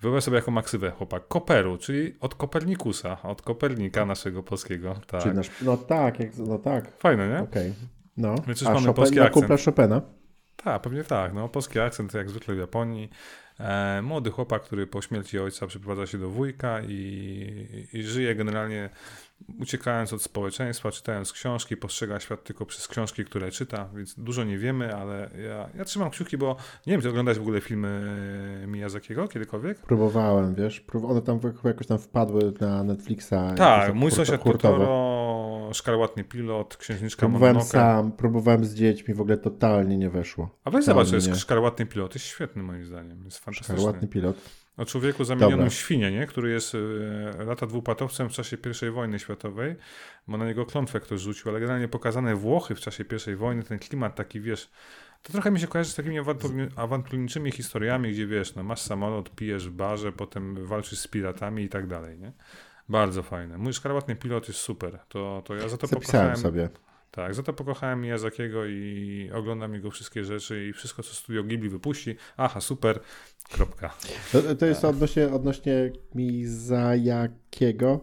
wyobraź sobie jaką ma ksywę chłopak, Koperu, czyli od Kopernikusa, od Kopernika naszego polskiego. Tak. Czyli tak. Fajne, nie? Okej. No. Więc mamy polski akcent. Kumpla Chopina? Tak, pewnie tak. No, polski akcent jak zwykle w Japonii. Młody chłopak, który po śmierci ojca przeprowadza się do wujka i żyje generalnie uciekając od społeczeństwa, czytając książki, postrzega świat tylko przez książki, które czyta, więc dużo nie wiemy, ale ja trzymam kciuki, bo nie wiem, czy oglądałeś w ogóle filmy Miyazakiego kiedykolwiek? Próbowałem, wiesz, one tam jakoś tam wpadły na Netflixa. Tak, mój sąsiad Del Toro, Szkarłatny Pilot, Księżniczka Mononoke. Próbowałem z dziećmi, w ogóle totalnie nie weszło. A weź zobacz, to jest Szkarłatny Pilot, jest świetny moim zdaniem, jest fantastyczny. Szkarłatny Pilot. O człowieku zamienionym w świnie, nie? Który jest lata dwupatowcem w czasie I wojny światowej. Ma na niego klątwę ktoś rzucił, ale generalnie pokazane Włochy w czasie I wojny, ten klimat taki, wiesz, to trochę mi się kojarzy z takimi awanturniczymi historiami, gdzie wiesz, no masz samolot, pijesz w barze, potem walczysz z piratami i tak dalej, nie? Bardzo fajne. Mój Szkarłatny Pilot jest super. To ja za to zapisałem sobie. Tak, za to pokochałem Miyazakiego i oglądam jego wszystkie rzeczy i wszystko, co Studio Ghibli wypuści. Aha, super, kropka. To jest odnośnie Miyazakiego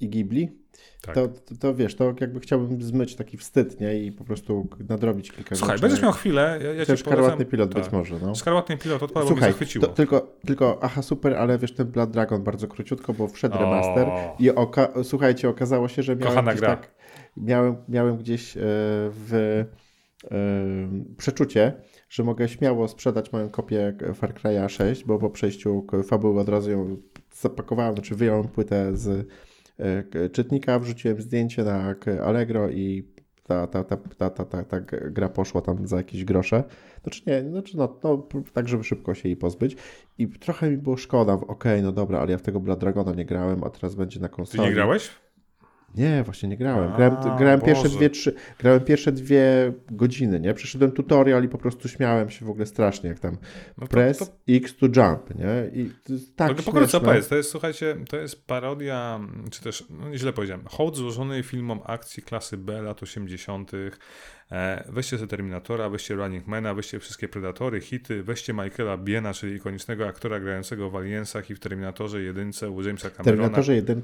i Ghibli. Tak. To wiesz, to jakby chciałbym zmyć taki wstyd, nie? I po prostu nadrobić kilka rzeczy. Słuchaj, będziesz miał chwilę. Ja ci Szkarłatny Pilot być może. No. Szkarłatny Pilot odpadł, bo mnie zachwyciło. Tylko aha, super, ale wiesz, ten Blood Dragon bardzo króciutko, bo wszedł remaster i słuchajcie, okazało się, że miałem gdzieś miałem gdzieś przeczucie, że mogę śmiało sprzedać moją kopię Far Cry'a 6, bo po przejściu fabuły od razu ją zapakowałem, znaczy wyjąłem płytę z czytnika, wrzuciłem zdjęcie na Allegro i ta gra poszła tam za jakieś grosze. Tak, żeby szybko się jej pozbyć. I trochę mi było szkoda, okej, no dobra, ale ja w tego Blood Dragona nie grałem, a teraz będzie na konsoli. Ty nie grałeś? Nie, właśnie nie grałem. Grałem pierwsze dwie godziny, nie? Przeszedłem tutorial i po prostu śmiałem się w ogóle strasznie, jak tam press X to jump, nie? I tak to jest, słuchajcie, to jest parodia, czy też, no źle powiedziałem, hołd złożony filmom akcji klasy B lat 80. Weźcie sobie Terminatora, weźcie Running Mana, weźcie wszystkie Predatory, hity, weźcie Michaela Biehna, czyli ikonicznego aktora grającego w Aliensach i w Terminatorze 1 u Jamesa Camerona. W Terminatorze 1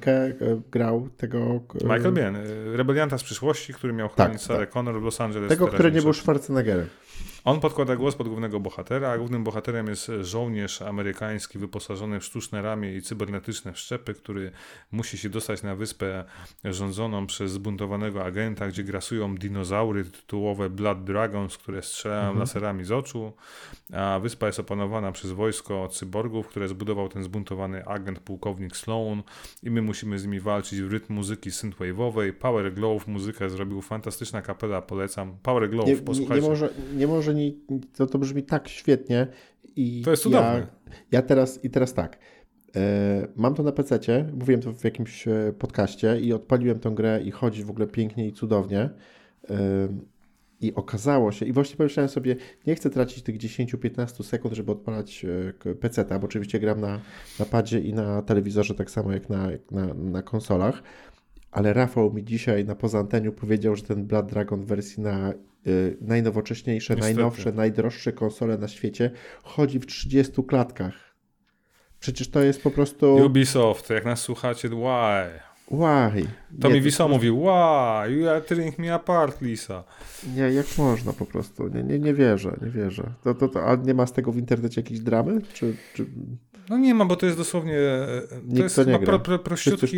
grał tego... Michael Biehn, rebelianta z przyszłości, który miał chronić Sarah Connor w Los Angeles. Tego, który nie był Schwarzeneggerem. On podkłada głos pod głównego bohatera, a głównym bohaterem jest żołnierz amerykański wyposażony w sztuczne ramię i cybernetyczne wszczepy, który musi się dostać na wyspę rządzoną przez zbuntowanego agenta, gdzie grasują dinozaury tytułowe Blood Dragons, które strzelają laserami z oczu, a wyspa jest opanowana przez wojsko cyborgów, które zbudował ten zbuntowany agent pułkownik Sloan i my musimy z nimi walczyć w rytm muzyki synthwave'owej. Power Glow muzykę zrobił fantastyczna kapela, polecam. Power Glow, posłuchajcie. Nie może to brzmi tak świetnie i to jest cudowne. Ja teraz tak. Mam to na PC-cie, mówiłem to w jakimś podcaście i odpaliłem tę grę i chodzi w ogóle pięknie i cudownie. I okazało się, i właśnie pomyślałem sobie, nie chcę tracić tych 10-15 sekund, żeby odpalać PC-ta, bo oczywiście gram na padzie i na telewizorze tak samo jak na konsolach, ale Rafał mi dzisiaj na poza anteniu powiedział, że ten Blood Dragon w wersji na najnowocześniejsze, najnowsze, najdroższe konsole na świecie chodzi w 30 klatkach. Przecież to jest po prostu... Ubisoft, jak nas słuchacie, why? Why? Tommy Wiseau mówił, why? You are tearing me apart, Lisa. Nie, jak można po prostu. Nie wierzę. A nie ma z tego w internecie jakiejś dramy? Czy... No nie ma, bo to jest dosłownie... To jest chyba prościutki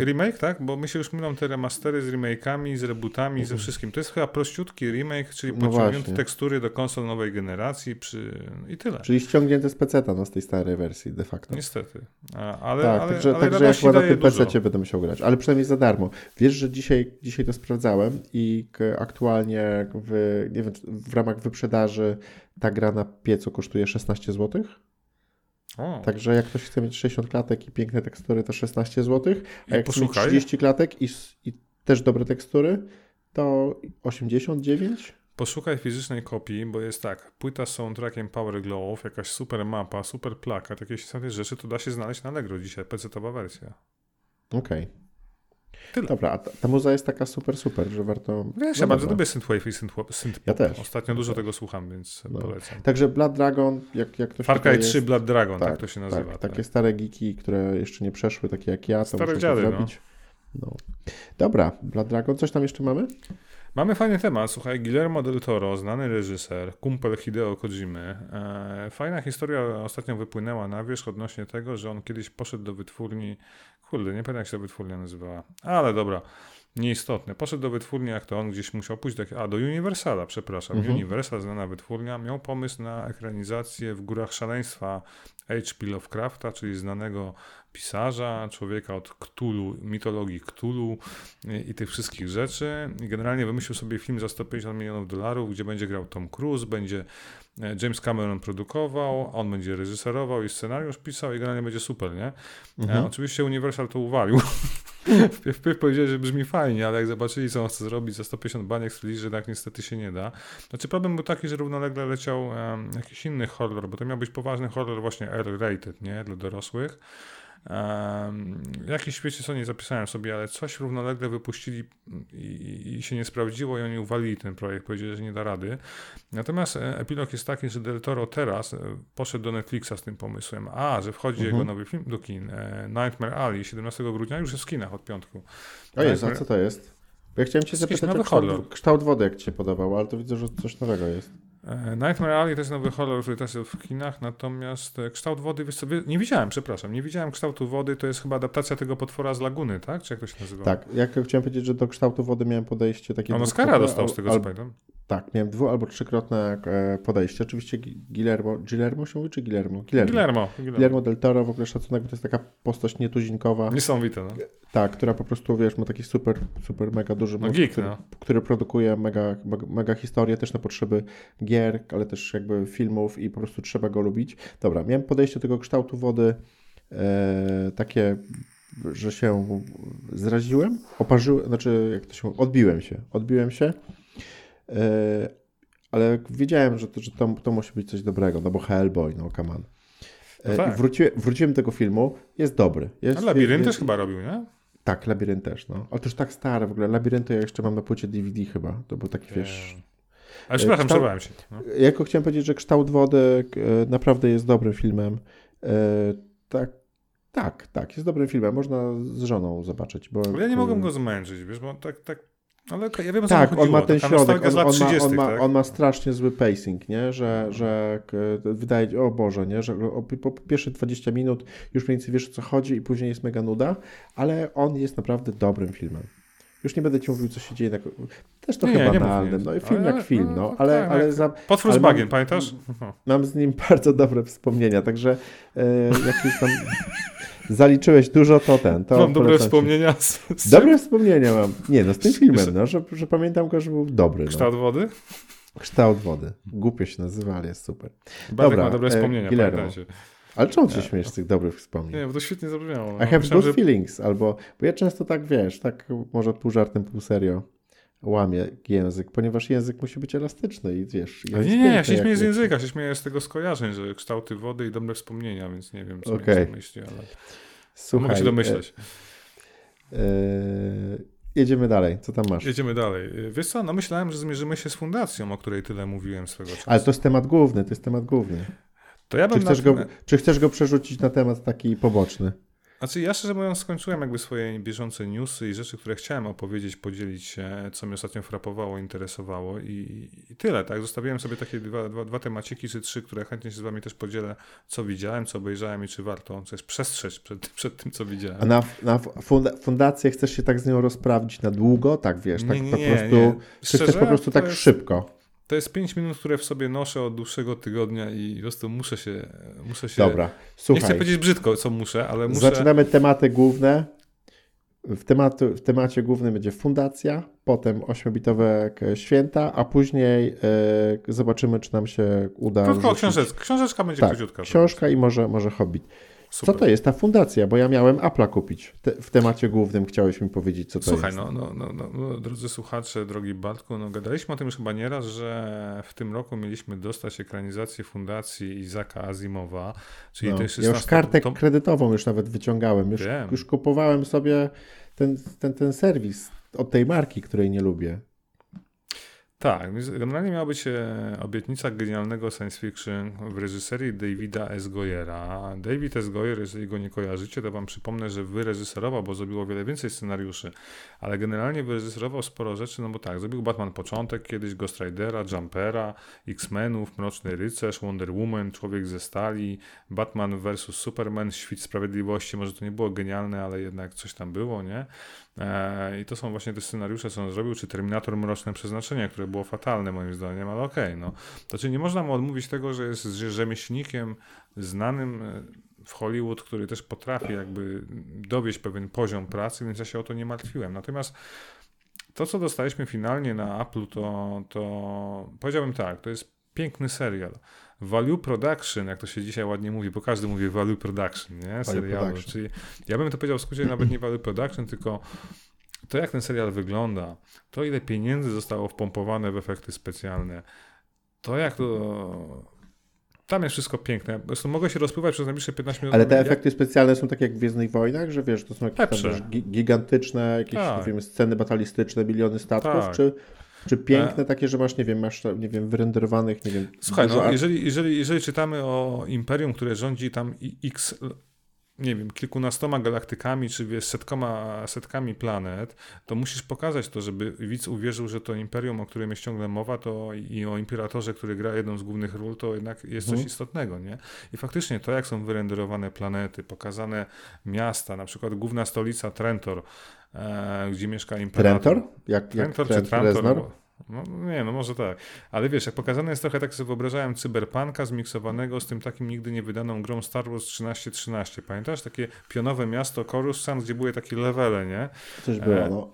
remake, tak? Bo my się już mylą te remastery z remake'ami, z rebootami, ze wszystkim. To jest chyba prościutki remake, czyli pociągnięte tekstury do konsol nowej generacji i tyle. Czyli ściągnięte z PC-ta, z tej starej wersji de facto. Niestety. Także jak na tym PC-cie będę musiał grać. Ale przynajmniej za darmo. Wiesz, że dzisiaj to sprawdzałem i aktualnie w ramach wyprzedaży ta gra na piecu kosztuje 16 zł. O. Także jak ktoś chce mieć 60 klatek i piękne tekstury, to 16 zł, a jak chce mieć 30 klatek i też dobre tekstury, to 89. Poszukaj fizycznej kopii, bo jest tak, płyta z soundtrackiem Power Glow, jakaś super mapa, super plakat, jakieś takie rzeczy, to da się znaleźć na Allegro dzisiaj, PC-towa wersja. Okej. Tyle. Dobra, a ta muza jest taka super, że warto... Wiesz, ja bardzo lubię synthwave i synthpop. Ja też. Ostatnio dużo tego słucham, więc polecam. Także Blood Dragon, jak to się... Far Cry 3 jest... Blood Dragon, tak to się nazywa. Tak. Takie stare geeki, które jeszcze nie przeszły, takie jak ja, to muszę to zrobić. No. Dobra, Blood Dragon, coś tam jeszcze mamy? Mamy fajny temat, słuchaj, Guillermo del Toro, znany reżyser, kumpel Hideo Kojimy. Fajna historia ostatnio wypłynęła na wierzch odnośnie tego, że on kiedyś poszedł do wytwórni, nie pamiętam jak się ta wytwórnia nazywała, ale dobra, nieistotne. Poszedł do wytwórni, jak to on gdzieś musiał pójść, do Universala, przepraszam. Universal, znana wytwórnia, miał pomysł na ekranizację w Górach Szaleństwa H.P. Lovecrafta, czyli znanego pisarza, człowieka od Cthulhu, mitologii Cthulhu i tych wszystkich rzeczy. I generalnie wymyślił sobie film za $150 milionów, gdzie będzie grał Tom Cruise, będzie James Cameron produkował, on będzie reżyserował i scenariusz pisał i generalnie będzie super, nie? Oczywiście Universal to uwalił. Wpierw powiedzieli, że brzmi fajnie, ale jak zobaczyli, co on chce zrobić za 150 baniek, stwierdzili, że tak niestety się nie da. Znaczy problem był taki, że równolegle leciał jakiś inny horror, bo to miał być poważny horror właśnie R-rated, nie? Dla dorosłych. Jakiś świecie co nie zapisałem sobie, ale coś równolegle wypuścili i się nie sprawdziło i oni uwalili ten projekt, powiedzieli, że nie da rady. Natomiast epilog jest taki, że Del Toro teraz poszedł do Netflixa z tym pomysłem, że wchodzi jego nowy film do kin, Nightmare Alley 17 grudnia, już jest w kinach od piątku. A co to jest? Bo ja chciałem cię zapytać o kształt wody, jak ci się podobał, ale to widzę, że coś nowego jest. Nightmare Alley to jest nowy horror, który teraz jest w kinach, natomiast Kształt Wody, wiesz co, nie widziałem Kształtu Wody, to jest chyba adaptacja tego potwora z Laguny, tak? Czy jak to się nazywa? Tak, jak chciałem powiedzieć, że do Kształtu Wody miałem podejście takie... Oscara dostał z tego, co pamiętam. Tak, miałem 2- albo 3-krotne podejście. Oczywiście Guillermo się mówi, czy Guillermo? Guillermo del Toro, w ogóle szacunek, bo to jest taka postać nietuzinkowa. Niesamowita, no. Tak, która po prostu, wiesz, ma taki super mega duży mózg, który produkuje mega historię też na potrzeby gier, ale też jakby filmów i po prostu trzeba go lubić. Dobra, miałem podejście do tego Kształtu Wody takie że się zraziłem, oparzyłem, znaczy jak to się mówi, odbiłem się, ale wiedziałem, że to musi być coś dobrego, no bo Hellboy, no come on. No tak. I wróciłem do tego filmu, jest dobry. A Labirynt też chyba robił, nie? Tak, Labirynt też, no. Ale to już tak stary w ogóle. Labirynt to ja jeszcze mam na płycie DVD chyba, to był taki, wiesz... Ale przepraszam, przerwałem się. No. Ja tylko chciałem powiedzieć, że Kształt Wody naprawdę jest dobrym filmem. Tak, jest dobrym filmem. Można z żoną zobaczyć. Bo, ale ja nie mogłem go zmęczyć, wiesz, bo tak... Ale ja wiem, tak, o co on ma ten środek, on ma strasznie zły pacing, nie? Że wydaje, o Boże, nie? Że po pierwsze 20 minut już mniej więcej wiesz, o co chodzi i później jest mega nuda, ale on jest naprawdę dobrym filmem. Już nie będę ci mówił, co się dzieje. Też trochę banalnym. No i film jak film, no. Ale potwór z bagien, pamiętasz? Mam z nim bardzo dobre wspomnienia, także jak już tam... Zaliczyłeś dużo, to mam dobre wspomnienia. Dobre wspomnienia mam. Nie, no z tym filmem, no, że pamiętam go, że był dobry. Kształt wody? Kształt wody. Głupio się nazywa, ale jest super. Bartek ma dobre wspomnienia, pamiętajcie. Ale czemu ty się śmiesz z tych dobrych wspomnień? Nie, bo to świetnie zabrzmiało. No. I have good feelings, albo... Bo ja często tak, wiesz, tak może pół żartem, pół serio łamię język, ponieważ język musi być elastyczny i wiesz... Ale nie, ja się śmieję z języka, się śmieję z tego skojarzeń, że kształty wody i dobre wspomnienia, więc nie wiem, co mi się myśli, ale słuchaj, mogę się domyśleć. Jedziemy dalej, co tam masz? Jedziemy dalej. Wiesz co, no myślałem, że zmierzymy się z fundacją, o której tyle mówiłem swego czasu. Ale to jest temat główny, To ja bym czy chcesz go przerzucić na temat taki poboczny? Znaczy ja szczerze mówiąc skończyłem jakby swoje bieżące newsy i rzeczy, które chciałem opowiedzieć, podzielić się, co mnie ostatnio frapowało, interesowało i tyle, tak? Zostawiłem sobie takie dwa temaciki czy trzy, które chętnie się z wami też podzielę, co widziałem, co obejrzałem i czy warto coś przestrzec przed tym, co widziałem. A na fundację chcesz się tak z nią rozprawdzić na długo? Tak, wiesz, tak nie, po prostu, nie. Szczerze, chcesz po prostu tak jest... szybko? To jest 5 minut, które w sobie noszę od dłuższego tygodnia i po prostu muszę się... Dobra, słuchaj. Nie chcę powiedzieć brzydko, co muszę, ale muszę... Zaczynamy tematy główne. W temacie głównym będzie fundacja, potem ośmiobitowe święta, a później zobaczymy, czy nam się uda... Krótko książeczka. Książeczka będzie króciutka. Książka i może Hobbit. Super. Co to jest ta fundacja? Bo ja miałem Apple'a kupić. W temacie głównym chciałeś mi powiedzieć, co to jest. Słuchaj, no, drodzy słuchacze, drogi Bartku, no gadaliśmy o tym już chyba nieraz, że w tym roku mieliśmy dostać ekranizację fundacji Izaka Azimowa, czyli no, to jest 16... Ja już kartę kredytową już nawet wyciągałem. Już kupowałem sobie ten serwis od tej marki, której nie lubię. Tak, generalnie miała być obietnica genialnego science fiction w reżyserii Davida S. Goyera. David S. Goyer, jeżeli go nie kojarzycie, to wam przypomnę, że wyreżyserował, bo zrobiło wiele więcej scenariuszy, ale generalnie wyreżyserował sporo rzeczy, no bo tak, zrobił Batman Początek kiedyś, Ghost Ridera, Jumpera, X-Menów, Mroczny Rycerz, Wonder Woman, Człowiek ze Stali, Batman vs. Superman, Świt Sprawiedliwości, może to nie było genialne, ale jednak coś tam było, nie? I to są właśnie te scenariusze, co on zrobił, czy Terminator Mroczne Przeznaczenie, które było fatalne moim zdaniem, ale okej, no. Znaczy nie można mu odmówić tego, że jest rzemieślnikiem znanym w Hollywood, który też potrafi jakby dowieść pewien poziom pracy, więc ja się o to nie martwiłem. Natomiast to, co dostaliśmy finalnie na Apple, to powiedziałbym tak, to jest piękny serial. Value production, jak to się dzisiaj ładnie mówi, bo każdy mówi value production, nie? Serialu. Czyli ja bym to powiedział w skrócie nawet nie value production, tylko to, jak ten serial wygląda, to ile pieniędzy zostało wpompowane w efekty specjalne, to jak to... Tam jest wszystko piękne. Zresztą mogę się rozpływać przez najbliższe 15 minut. Ale te efekty specjalne są takie jak w Gwiezdnych Wojnach, że wiesz, to są jakieś tam gigantyczne, jakieś wiem, sceny batalistyczne, miliony statków, Czy piękne takie, że masz wyrenderowanych, nie wiem... Słuchaj, no, jeżeli czytamy o imperium, które rządzi tam kilkunastoma galaktykami, czy wiesz, setkami planet, to musisz pokazać to, żeby widz uwierzył, że to imperium, o którym jest ciągle mowa, to i o imperatorze, który gra jedną z głównych ról, to jednak jest coś istotnego, nie? I faktycznie to, jak są wyrenderowane planety, pokazane miasta, na przykład główna stolica Trantor, gdzie mieszka imperator. Trantor? Trantor? Może tak. Ale wiesz, jak pokazane jest trochę, tak sobie wyobrażałem, cyberpunka zmiksowanego z tym takim nigdy nie wydaną grą Star Wars 1313. Pamiętasz? Takie pionowe miasto Coruscant, gdzie były takie levele, nie? Coś było, no.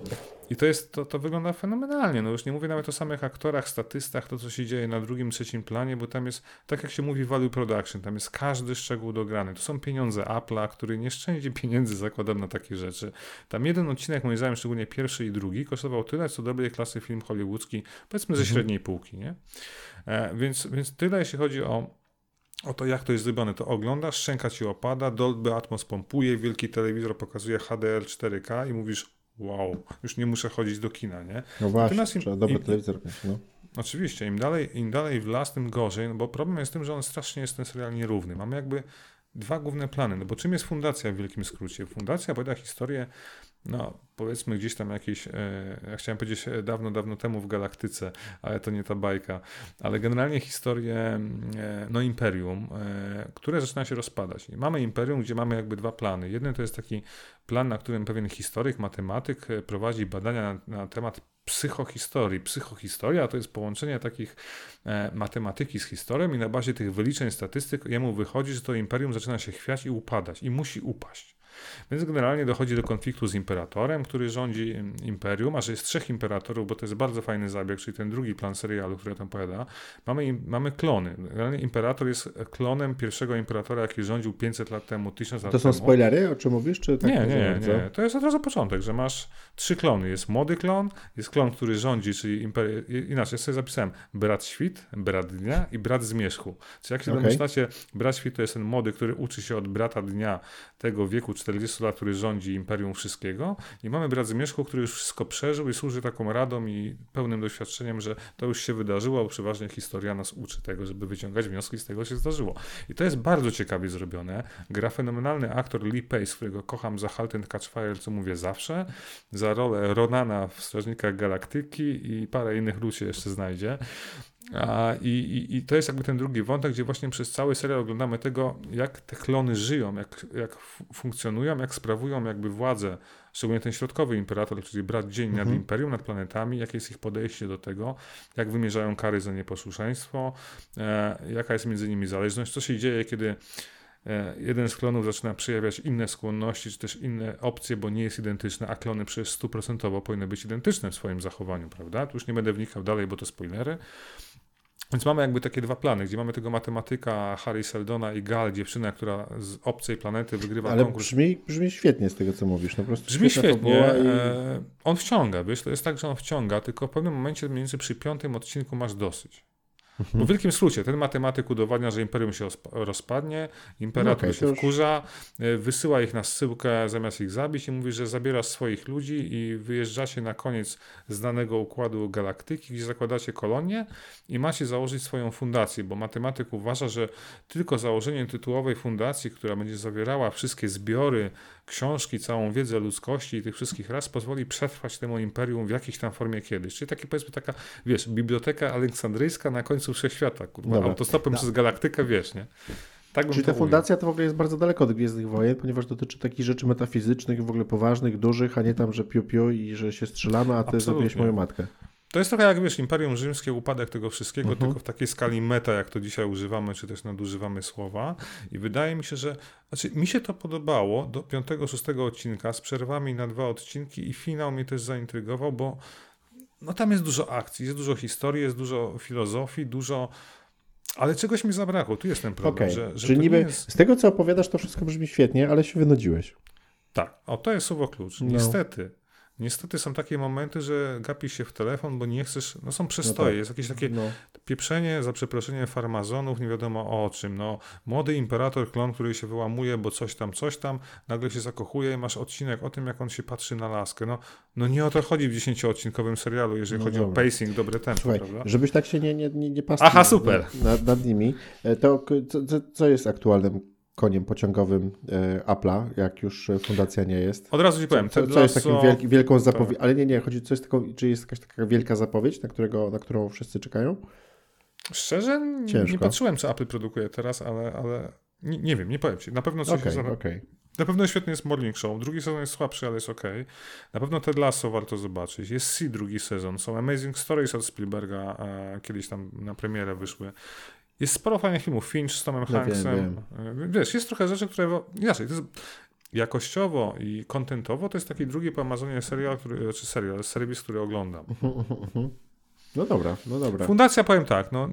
I to jest, to wygląda fenomenalnie. No już nie mówię nawet o samych aktorach, statystach, to co się dzieje na drugim, trzecim planie, bo tam jest, tak jak się mówi, value production, tam jest każdy szczegół dograny. To są pieniądze Apple'a, który nie szczędzi pieniędzy, zakładam, na takie rzeczy. Tam jeden odcinek, moim zdaniem, szczególnie pierwszy i drugi, kosztował tyle, co dobrej klasy film hollywoodzki, powiedzmy ze średniej półki, nie? Więc tyle, jeśli chodzi o to, jak to jest zrobione. To oglądasz, szczęka ci opada, Dolby Atmos pompuje, wielki telewizor pokazuje HDR 4K i mówisz, wow, już nie muszę chodzić do kina, nie? No właśnie, trzeba dobry telewizor. No. Oczywiście, im dalej w las, tym gorzej, no bo problem jest tym, że on strasznie jest ten serial nierówny. Mamy jakby dwa główne plany, no bo czym jest Fundacja w wielkim skrócie? Fundacja opowiada historię, no powiedzmy gdzieś tam jakieś, ja chciałem powiedzieć dawno temu w galaktyce, ale to nie ta bajka, ale generalnie historię, no imperium, które zaczyna się rozpadać. I mamy imperium, gdzie mamy jakby dwa plany. Jeden to jest taki plan, na którym pewien historyk, matematyk prowadzi badania na temat psychohistorii. Psychohistoria to jest połączenie takich matematyki z historią i na bazie tych wyliczeń, statystyk jemu wychodzi, że to imperium zaczyna się chwiać i upadać i musi upaść. Więc generalnie dochodzi do konfliktu z imperatorem, który rządzi imperium, a że jest trzech imperatorów, bo to jest bardzo fajny zabieg, czyli ten drugi plan serialu, który tam opowiada. Mamy klony. Generalnie imperator jest klonem pierwszego imperatora, jaki rządził 500 lat temu, 1000 lat temu. To są spoilery, o czym mówisz? Czy tak nie. To jest od razu początek, że masz trzy klony. Jest młody klon, jest klon, który rządzi, czyli inaczej, ja sobie zapisałem brat świt, brat dnia i brat zmierzchu. Czyli jak się domyślacie, brat świt to jest ten młody, który uczy się od brata dnia tego wieku 40 lat, który rządzi imperium wszystkiego, i mamy brat zmierzchu, który już wszystko przeżył i służy taką radą i pełnym doświadczeniem, że to już się wydarzyło, bo przeważnie historia nas uczy tego, żeby wyciągać wnioski z tego, co się zdarzyło. I to jest bardzo ciekawie zrobione. Gra fenomenalny aktor Lee Pace, którego kocham za Halt and Catch Fire, co mówię zawsze, za rolę Ronana w Strażnikach Galaktyki i parę innych ludzi jeszcze znajdzie. I to jest jakby ten drugi wątek, gdzie właśnie przez cały serial oglądamy tego, jak te klony żyją, jak funkcjonują, jak sprawują jakby władzę, szczególnie ten środkowy imperator, czyli brat dzień nad imperium, nad planetami, jakie jest ich podejście do tego, jak wymierzają kary za nieposłuszeństwo, jaka jest między nimi zależność, co się dzieje, kiedy jeden z klonów zaczyna przejawiać inne skłonności, czy też inne opcje, bo nie jest identyczny, a klony przecież 100% powinny być identyczne w swoim zachowaniu, prawda? Tu już nie będę wnikał dalej, bo to spoilery. Więc mamy jakby takie dwa plany, gdzie mamy tego matematyka Harry Seldona i Gal, dziewczyna, która z obcej planety wygrywa konkurs. Brzmi świetnie z tego, co mówisz. No, po prostu brzmi świetnie. On wciąga, wiesz, to jest tak, że on wciąga, tylko w pewnym momencie mniej więcej przy 5. odcinku masz dosyć. Bo w wielkim skrócie ten matematyk udowadnia, że imperium się rozpadnie, imperator się wkurza, wysyła ich na zsyłkę zamiast ich zabić i mówi, że zabiera swoich ludzi i wyjeżdżacie na koniec znanego układu galaktyki, gdzie zakładacie kolonię i macie założyć swoją fundację, bo matematyk uważa, że tylko założenie tytułowej fundacji, która będzie zawierała wszystkie zbiory, książki, całą wiedzę ludzkości i tych wszystkich ras pozwoli przetrwać temu imperium w jakiejś tam formie kiedyś. Czyli taki, powiedzmy, taka, wiesz, biblioteka aleksandryjska na końcu wszechświata, kurwa, autostopem przez galaktykę, wiesz, nie? Tak bym. Czyli ta fundacja to w ogóle jest bardzo daleko od Gwiezdnych Wojen, ponieważ dotyczy takich rzeczy metafizycznych, w ogóle poważnych, dużych, a nie tam, że piu-piu i że się strzelano, a ty zrobiłeś moją matkę. To jest trochę jak, wiesz, Imperium Rzymskie, upadek tego wszystkiego, tylko w takiej skali meta, jak to dzisiaj używamy, czy też nadużywamy słowa. I wydaje mi się, że... Znaczy, mi się to podobało do 5-6 odcinka z przerwami na 2 odcinki i finał mnie też zaintrygował, bo no tam jest dużo akcji, jest dużo historii, jest dużo filozofii, dużo... Ale czegoś mi zabrakło, tu jest ten problem. Okay. Że czyli niby jest... z tego, co opowiadasz, to wszystko brzmi świetnie, ale się wynudziłeś. Tak, o to jest słowo klucz. Niestety są takie momenty, że gapisz się w telefon, bo nie chcesz, no są przestoje, jest jakieś takie pieprzenie, za przeproszeniem, farmazonów, nie wiadomo o czym. No, młody imperator, klon, który się wyłamuje, bo coś tam, nagle się zakochuje i masz odcinek o tym, jak on się patrzy na laskę. No nie o to chodzi w 10-odcinkowym serialu, jeżeli chodzi o pacing, dobre tempo. Słuchaj, prawda? Żebyś tak się nie pasował nad nimi, to co jest aktualnym koniem pociągowym Apple'a, jak już fundacja nie jest. Od razu ci powiem. Co jest taką wielką zapowiedzią, ale nie, chodzi, czy jest jakaś taka wielka zapowiedź, na którą wszyscy czekają? Szczerze nie patrzyłem, co Apple produkuje teraz, ale nie wiem, nie powiem ci. Na pewno coś Na pewno świetny jest Morning Show. Drugi sezon jest słabszy, ale jest okej. Na pewno Ted Lasso warto zobaczyć. Jest C drugi sezon. Są Amazing Stories od Spielberga, kiedyś tam na premierę wyszły. Jest sporo fajnych filmów, Finch z Tomem Hanksem. Wiesz, jest trochę rzeczy, które... Inaczej, to jest... jakościowo i kontentowo to jest taki drugi po Amazonie serwis, który oglądam. No dobra. Fundacja, powiem tak, no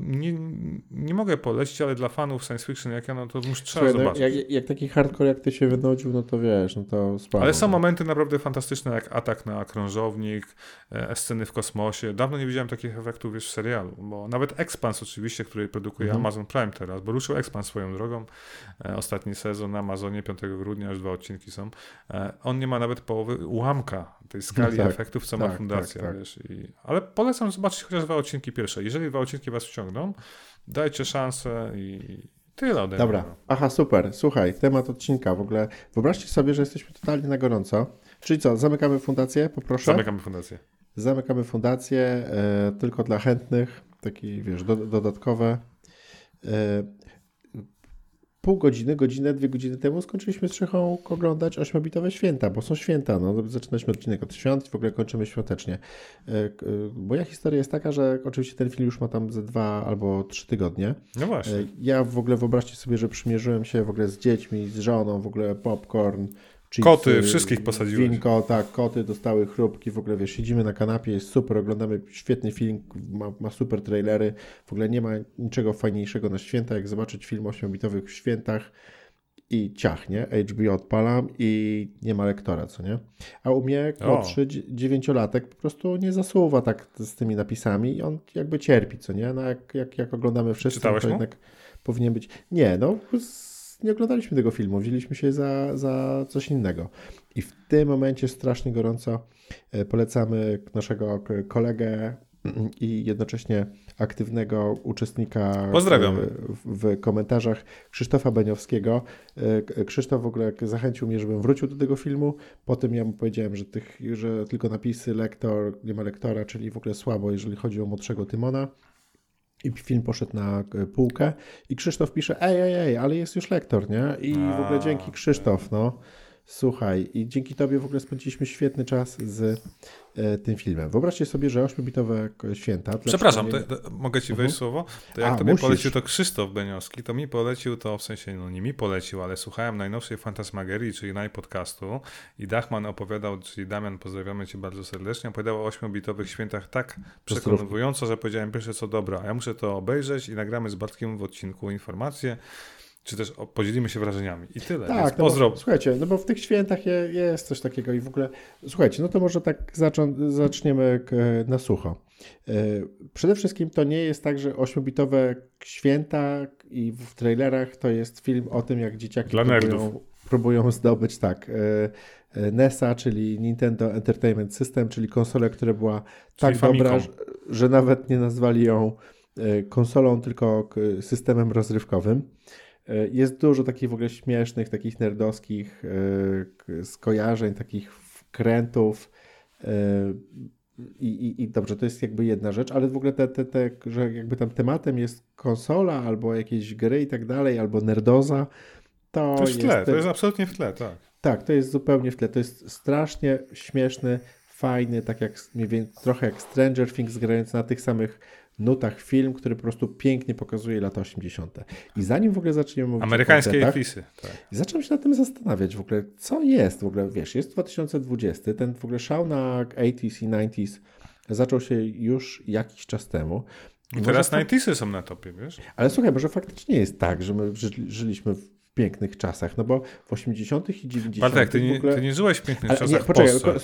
nie mogę polecić, ale dla fanów science fiction jak ja, no to muszę trzeba zobaczyć. Jak taki hardcore jak ty się wynudził, no to wiesz, no to spadło. Ale są momenty naprawdę fantastyczne, jak atak na krążownik, sceny w kosmosie. Dawno nie widziałem takich efektów, wiesz, w serialu, bo nawet Expanse oczywiście, który produkuje Amazon Prime teraz, bo ruszył Expanse swoją drogą. Ostatni sezon na Amazonie 5 grudnia, już 2 odcinki są. On nie ma nawet połowy ułamka tej skali efektów, co ma Fundacja, wiesz. Ale polecam zobaczyć chociaż 2 odcinki pierwsze. Jeżeli 2 odcinki was wciągną, dajcie szansę i tyle ode mnie. Dobra. Aha, super. Słuchaj, temat odcinka w ogóle. Wyobraźcie sobie, że jesteśmy totalnie na gorąco. Czyli co, zamykamy fundację? Poproszę. Zamykamy fundację tylko dla chętnych. Taki, wiesz, dodatkowe. Pół godziny, godzinę, 2 godziny temu skończyliśmy z Krzychą oglądać Ośmiobitowe Święta, bo są święta. No, zaczynaliśmy odcinek od świąt i w ogóle kończymy świątecznie. Moja historia jest taka, że oczywiście ten film już ma tam ze 2 albo 3 tygodnie. No właśnie. Ja w ogóle wyobraźcie sobie, że przymierzyłem się w ogóle z dziećmi, z żoną, w ogóle popcorn, chipsy, koty, wszystkich posadziłeś. Winko, tak, koty dostały chrupki, w ogóle wiesz, siedzimy na kanapie, jest super, oglądamy świetny film, ma super trailery, w ogóle nie ma niczego fajniejszego na święta, jak zobaczyć film o 8-bitowych świętach i ciach, nie? HBO odpalam i nie ma lektora, co nie? A u mnie młodszy 9-latek po prostu nie zasuwa tak z tymi napisami i on jakby cierpi, co nie? No jak oglądamy wszyscy, to jednak powinien być... Nie, no... Nie oglądaliśmy tego filmu, wzięliśmy się za coś innego. I w tym momencie strasznie gorąco polecamy naszego kolegę i jednocześnie aktywnego uczestnika w komentarzach Krzysztofa Beniowskiego. Krzysztof w ogóle zachęcił mnie, żebym wrócił do tego filmu. Potem ja mu powiedziałem, że tylko napisy, lektor, nie ma lektora, czyli w ogóle słabo, jeżeli chodzi o młodszego Tymona. I film poszedł na półkę i Krzysztof pisze, ej, ale jest już lektor, nie? I w ogóle dzięki Krzysztof, no. Słuchaj, i dzięki tobie w ogóle spędziliśmy świetny czas z tym filmem. Wyobraźcie sobie, że 8-bitowe święta... Przepraszam, mogę ci wejść słowo? To jak tobie polecił to Krzysztof Beniowski, to mi polecił to, w sensie, no nie mi polecił, ale słuchałem najnowszej Fantasmagerii, czyli najpodcastu i Dachman opowiadał, czyli Damian, pozdrawiamy cię bardzo serdecznie, opowiadał o 8-bitowych świętach tak przekonująco, że powiedziałem pierwsze co dobra, a ja muszę to obejrzeć i nagramy z Bartkiem w odcinku informacje, czy też podzielimy się wrażeniami i tyle. Tak, więc bo, słuchajcie, no bo w tych świętach jest coś takiego i w ogóle... Słuchajcie, no to może tak zaczniemy na sucho. Przede wszystkim to nie jest tak, że 8-bitowe święta i w trailerach to jest film o tym, jak dzieciaki próbują zdobyć NES-a, czyli Nintendo Entertainment System, czyli konsolę, która była tak dobra, że nawet nie nazwali ją konsolą, tylko systemem rozrywkowym. Jest dużo takich w ogóle śmiesznych, takich nerdowskich skojarzeń, takich wkrętów i dobrze, to jest jakby jedna rzecz, ale w ogóle że jakby tam tematem jest konsola albo jakieś gry i tak dalej, albo nerdoza, to jest w tle, to jest absolutnie w tle, tak. Tak, to jest zupełnie w tle, to jest strasznie śmieszny, fajny, tak jak mniej więcej, trochę jak Stranger Things grający na tych samych nutach film, który po prostu pięknie pokazuje lata 80. I zanim w ogóle zaczniemy mówić amerykańskie efisy. Tak. Zacząłem się na tym zastanawiać w ogóle, co jest w ogóle, wiesz, jest 2020, ten w ogóle szał na 80s i 90s zaczął się już jakiś czas temu. I teraz 90sy są na topie, wiesz? Ale słuchaj, może faktycznie jest tak, że my żyliśmy w pięknych czasach, no bo w 80 i 90 Bartek, ty nie żyłeś w pięknych czasach w Polsce.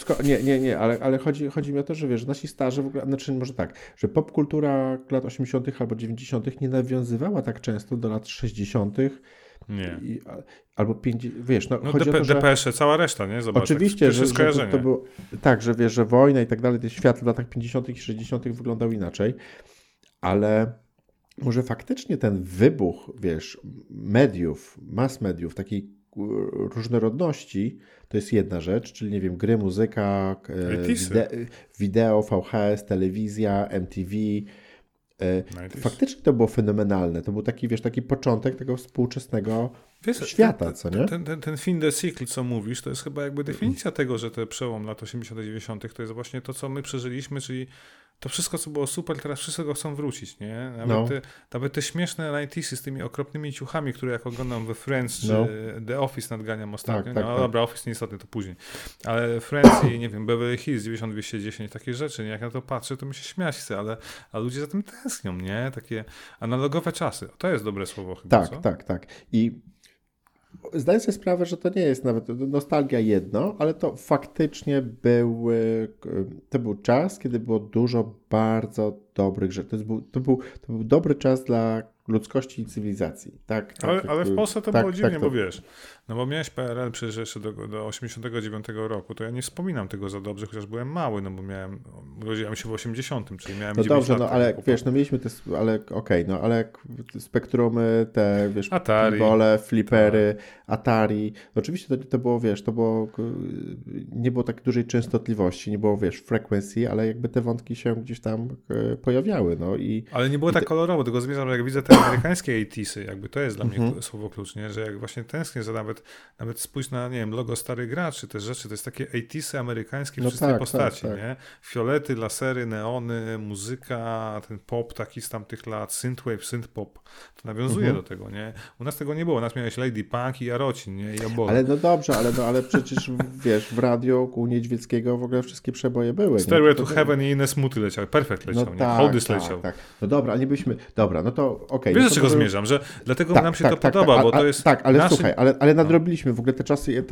Nie, ale chodzi mi o to, że wiesz, że nasi starzy w ogóle, znaczy może tak, że popkultura lat 80 albo 90 nie nawiązywała tak często do lat 60 albo 50, wiesz, no chodzi o to, że... DPS-y, cała reszta, nie? Zobacz, oczywiście, że to było tak, że wiesz, że wojna i tak dalej, ten świat w latach 50 i 60 wyglądał inaczej, ale... Może faktycznie ten wybuch, wiesz, mediów, mass mediów, takiej różnorodności, to jest jedna rzecz, czyli nie wiem, gry, muzyka, wideo, VHS, telewizja, MTV. Faktycznie to było fenomenalne. To był taki, wiesz, taki początek tego współczesnego świata, co nie? Ten fin de cycle, co mówisz, to jest chyba jakby definicja tego, że ten przełom lat 80-90 to jest właśnie to, co my przeżyliśmy, czyli to wszystko, co było super, teraz wszystko chcą wrócić, nie? Nawet te śmieszne 90'sy z tymi okropnymi ciuchami, które jak oglądam we Friends czy The Office nadganiam ostatnio. Dobra, Office nieistotny, to później. Ale Friends i, nie wiem, Beverly Hills 90-210, takie rzeczy, nie? Jak na to patrzę, to mi się śmiać chce, ale ludzie za tym tęsknią, nie? Takie analogowe czasy. To jest dobre słowo chyba, Tak. I zdaję sobie sprawę, że to nie jest nawet nostalgia jedno, ale to faktycznie był czas, kiedy było dużo bardzo dobrych rzeczy. To był dobry czas dla ludzkości i cywilizacji. Ale w Polsce to było dziwnie, bo wiesz, no bo miałeś PRL przecież jeszcze do 89 roku, to ja nie wspominam tego za dobrze, chociaż byłem mały, no bo urodziłem się w 80, czyli miałem 9 lat. No dobrze, no ale wiesz, no mieliśmy te, ale spektrumy, te, wiesz, pinbole, flipery, Atari, oczywiście to było, wiesz, nie było tak dużej częstotliwości, nie było, wiesz, frekwencji, ale jakby te wątki się gdzieś tam pojawiały, no i... Ale nie było tak kolorowo, tylko zmierzam, jak widzę te amerykańskie 80'sy, jakby to jest dla mnie słowo klucz, nie? Że jak właśnie tęsknię za nawet spójrz na, nie wiem, logo Stary Gracz, czy te rzeczy, to jest takie 80'sy amerykańskie w wszystkich postaci, nie? Fiolety, lasery, neony, muzyka, ten pop taki z tamtych lat, synthwave, synthpop, to nawiązuje do tego, nie? U nas tego nie było, u nas miałeś Lady Punk i Jarocin, nie? I Obor. Ale no dobrze, ale przecież wiesz, w radio u Niedźwieckiego w ogóle wszystkie przeboje były. Stairway to Heaven i inne smuty leciały, Perfect leciał, nie? Holdys leciał. Tak. No dobra, a nie byliśmy, dobra, no to okej. Wiesz, do czego zmierzam, że dlatego nam się to podoba, bo to jest... Tak, ale słuchaj, ale nadrobiliśmy w ogóle te czasy,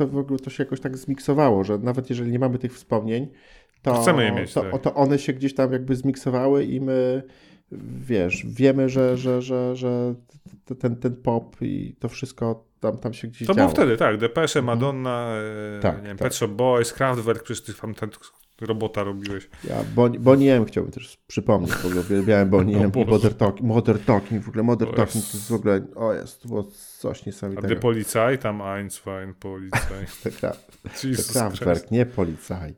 to się jakoś tak zmiksowało, że nawet jeżeli nie mamy tych wspomnień, to chcemy je mieć, to one się gdzieś tam jakby zmiksowały i my, wiesz, wiemy, że ten pop i to wszystko tam się gdzieś to działo. To było wtedy, tak, Depeche, Madonna, nie wiem, Pet Shop Boys, Kraftwerk, przecież tam robota robiłeś. Ja Bonnie M chciałbym też przypomnieć, w ogóle uwielbiałem Bonnie M i Modern Talking, to w ogóle, to było coś niesamowitego. A gdy Polizei, tam Einstein, Polizei. To Kraftwerk, nie Polizei.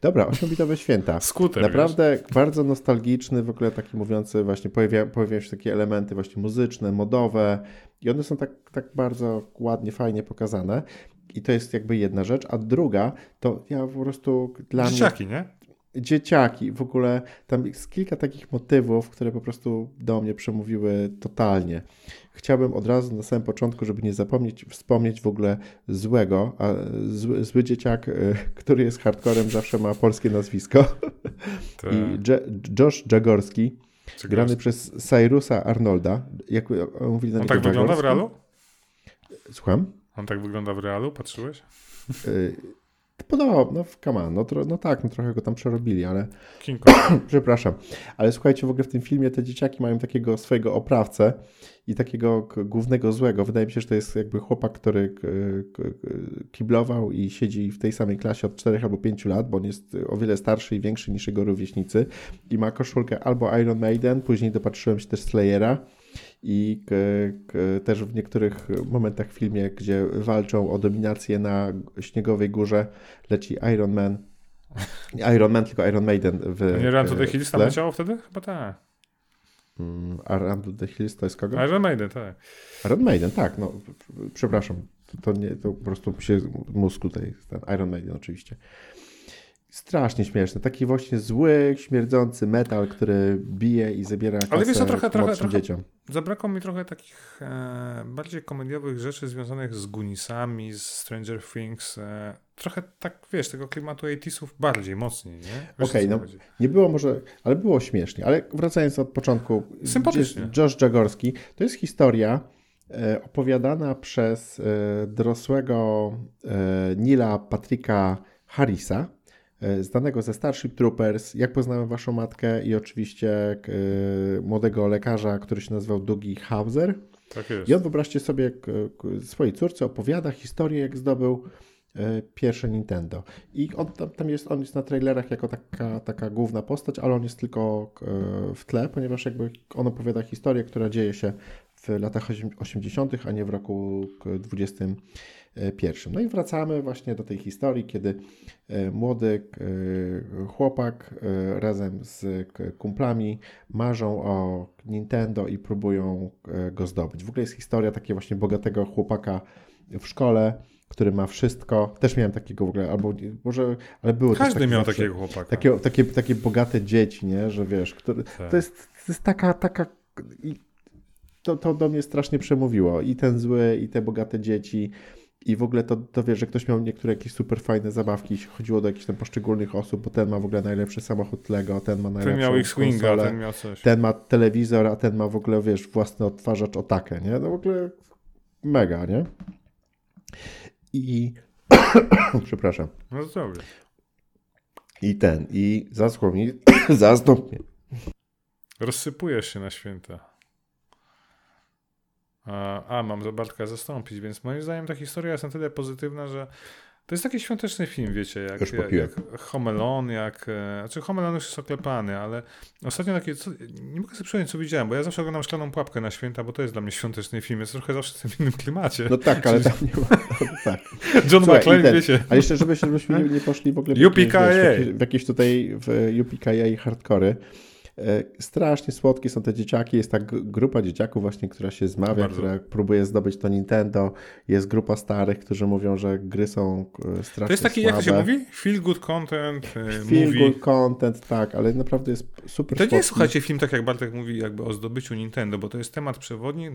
Dobra, Ośmiobitowe Święta. Skuter. Naprawdę bardzo nostalgiczny, w ogóle taki mówiący, właśnie pojawiają się takie elementy właśnie muzyczne, modowe i one są tak bardzo ładnie, fajnie pokazane. I to jest jakby jedna rzecz, a druga to ja po prostu dla dzieciaki, mnie... Dzieciaki, w ogóle tam jest kilka takich motywów, które po prostu do mnie przemówiły totalnie. Chciałbym od razu na samym początku, żeby nie zapomnieć, wspomnieć w ogóle Złego, a zły dzieciak, który jest hardcorem, zawsze ma polskie nazwisko. I Josh Jagorski, grany przez Cyrusa Arnolda. Jak mówili na niego, tak wygląda w realu? Słucham? On tak wygląda w realu? Patrzyłeś? Podobał, trochę go tam przerobili, ale... Kinko. Przepraszam. Ale słuchajcie, w ogóle w tym filmie te dzieciaki mają takiego swojego oprawcę i takiego głównego złego. Wydaje mi się, że to jest jakby chłopak, który kiblował i siedzi w tej samej klasie od 4 albo 5 lat, bo on jest o wiele starszy i większy niż jego rówieśnicy i ma koszulkę albo Iron Maiden, później dopatrzyłem się też Slayera. I też w niektórych momentach w filmie, gdzie walczą o dominację na Śniegowej Górze, leci Iron Maiden w... Nie Run to the Hills tam leciało wtedy? Chyba tak. A Run to the Hills to jest kogo? Iron Maiden, tak. Iron Maiden, tak. No, przepraszam, to po prostu się mózg tutaj... Iron Maiden oczywiście. Strasznie śmieszne. Taki właśnie zły, śmierdzący metal, który bije i zabiera kasę. Ale wiesz, to młodszym dzieciom. Zabrakło mi trochę takich bardziej komediowych rzeczy związanych z Goonisami, z Stranger Things. Trochę tak, wiesz, tego klimatu 80'sów bardziej, mocniej, nie? Okej, nie było może, ale było śmiesznie. Ale wracając od początku. Sympatycznie. Josh Jagorski. To jest historia opowiadana przez dorosłego Neila Patricka Harrisa, znanego ze Starship Troopers, Jak poznałem waszą matkę i oczywiście młodego lekarza, który się nazywał Dougie Hauser. Tak jest. I on, wyobraźcie sobie, swojej córce opowiada historię, jak zdobył pierwsze Nintendo. I on tam jest, on jest na trailerach jako taka główna postać, ale on jest tylko w tle, ponieważ jakby on opowiada historię, która dzieje się w latach 80., a nie w roku 21. No i wracamy właśnie do tej historii, kiedy młody chłopak razem z kumplami marzą o Nintendo i próbują go zdobyć. W ogóle jest historia takiego właśnie bogatego chłopaka w szkole, który ma wszystko. Też miałem takiego w ogóle, albo może, ale były każdy też miał takiego chłopaka. Takie bogate dzieci, nie, że wiesz, który, to jest taka to do mnie strasznie przemówiło. I ten zły, i te bogate dzieci. I w ogóle to wiesz, że ktoś miał niektóre jakieś super fajne zabawki, chodziło do jakichś tam poszczególnych osób, bo ten ma w ogóle najlepszy samochód Lego, ten ma najlepszy. Ten miał X-Winga, ten miał coś. Ten ma telewizor, a ten ma w ogóle, wiesz, własny odtwarzacz Otakę, nie? No w ogóle mega, nie? I przepraszam. No dobrze. I zasnął mnie. Rozsypujesz się na święta. A mam Bartka zastąpić, więc moim zdaniem ta historia jest na tyle pozytywna, że to jest taki świąteczny film, wiecie, jak Homelon, znaczy Homelon już jest oklepany, ale ostatnio takie, nie mogę sobie przypomnieć, co widziałem, bo ja zawsze oglądam Szklaną Pułapkę na święta, bo to jest dla mnie świąteczny film, jest trochę zawsze w tym innym klimacie. No tak, ale tam nie ma, no tak. John McClane, wiecie. Ale jeszcze, żebyśmy nie poszli w ogóle w jakieś tutaj UPKA hardkory. Strasznie słodkie są te dzieciaki, jest ta grupa dzieciaków właśnie, która się zmawia, bardzo, która próbuje zdobyć to Nintendo, jest grupa starych, którzy mówią, że gry są strasznie słabe. To jest taki, słabe. Jak to się mówi? Feel good content, feel good content, tak, ale naprawdę jest super słodki. To nie jest, słuchajcie, film, tak jak Bartek mówi, jakby o zdobyciu Nintendo, bo to jest temat przewodni,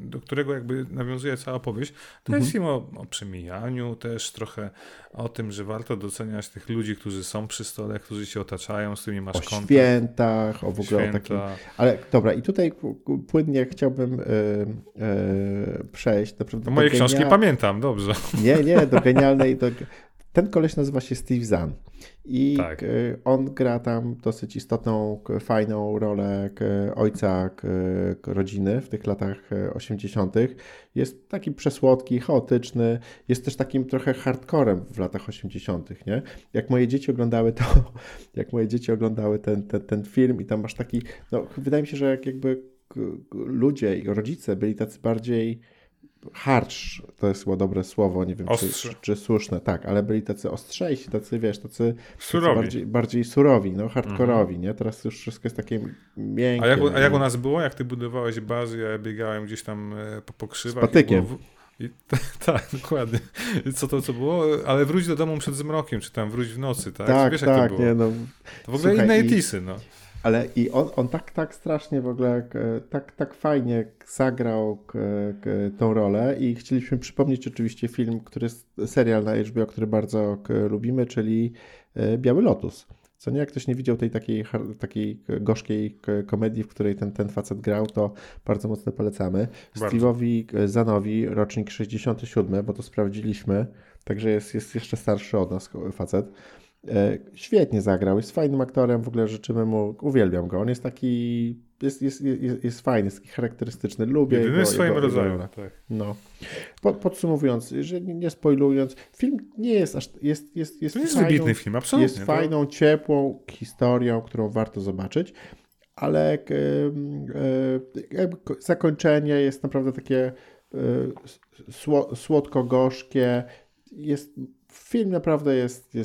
do którego jakby nawiązuje cała opowieść. To jest film o przemijaniu, też trochę o tym, że warto doceniać tych ludzi, którzy są przy stole, którzy się otaczają, z którymi masz kontakt. Święta. O w ogóle o takim. Ale dobra, i tutaj płynnie chciałbym przejść. Do mojej książki pamiętam, dobrze. Nie, do genialnej. Ten koleś nazywa się Steve Zahn i tak. On gra tam dosyć istotną, fajną rolę ojca rodziny w tych latach 80. Jest taki przesłodki, chaotyczny, jest też takim trochę hardcorem w latach 80., nie? Jak moje dzieci oglądały ten film i tam masz taki, no wydaje mi się, że jakby ludzie i rodzice byli tacy bardziej harcz, to jest chyba dobre słowo, nie wiem czy słuszne, tak, ale byli tacy ostrzejsi, tacy surowi. Bardziej surowi, no hardkorowi, nie? Teraz już wszystko jest takie miękkie. A jak u nas było? Jak ty budowałeś bazy, ja biegałem gdzieś tam po pokrzywach. Z patykiem. Tak, dokładnie. Co było? Ale wróć do domu przed zmrokiem, czy tam wróć w nocy, tak? Wiesz, jak to było? Nie, no. To w ogóle słuchaj, inne etisy, no. Ale i on tak strasznie w ogóle, tak fajnie zagrał tą rolę i chcieliśmy przypomnieć oczywiście film, który jest serial na HBO, który bardzo lubimy, czyli Biały Lotus. Co nie, jak ktoś nie widział tej takiej gorzkiej komedii, w której ten facet grał, to bardzo mocno polecamy. Steve'owi Zanowi, rocznik 67, bo to sprawdziliśmy, także jest jeszcze starszy od nas facet. Świetnie zagrał, jest fajnym aktorem, w ogóle życzymy mu, uwielbiam go, on jest taki, jest fajny, jest taki charakterystyczny, lubię jedyny go. W swoim rodzaju, tak. No. Podsumowując, że nie spoilując, film nie jest aż, jest to jest fajną, wybitny film, absolutnie. Jest fajną, ciepłą historią, którą warto zobaczyć, ale jakby zakończenie jest naprawdę takie słodko-gorzkie, jest. Film naprawdę jest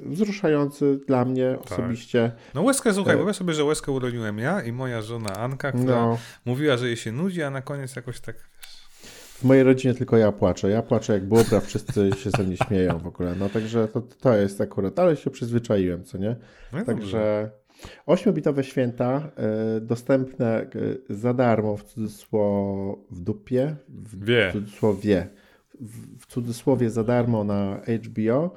wzruszający dla mnie osobiście. No łezkę, słuchaj, powiem sobie, że łezkę uroniłem ja i moja żona Anka, która mówiła, że jej się nudzi, a na koniec jakoś tak, wiesz... W mojej rodzinie tylko ja płaczę. Ja płaczę jak bobra, wszyscy się ze mnie śmieją w ogóle. No także to jest akurat, ale się przyzwyczaiłem, co nie? No także... Ośmiobitowe święta dostępne za darmo w cudzysłowie za darmo na HBO.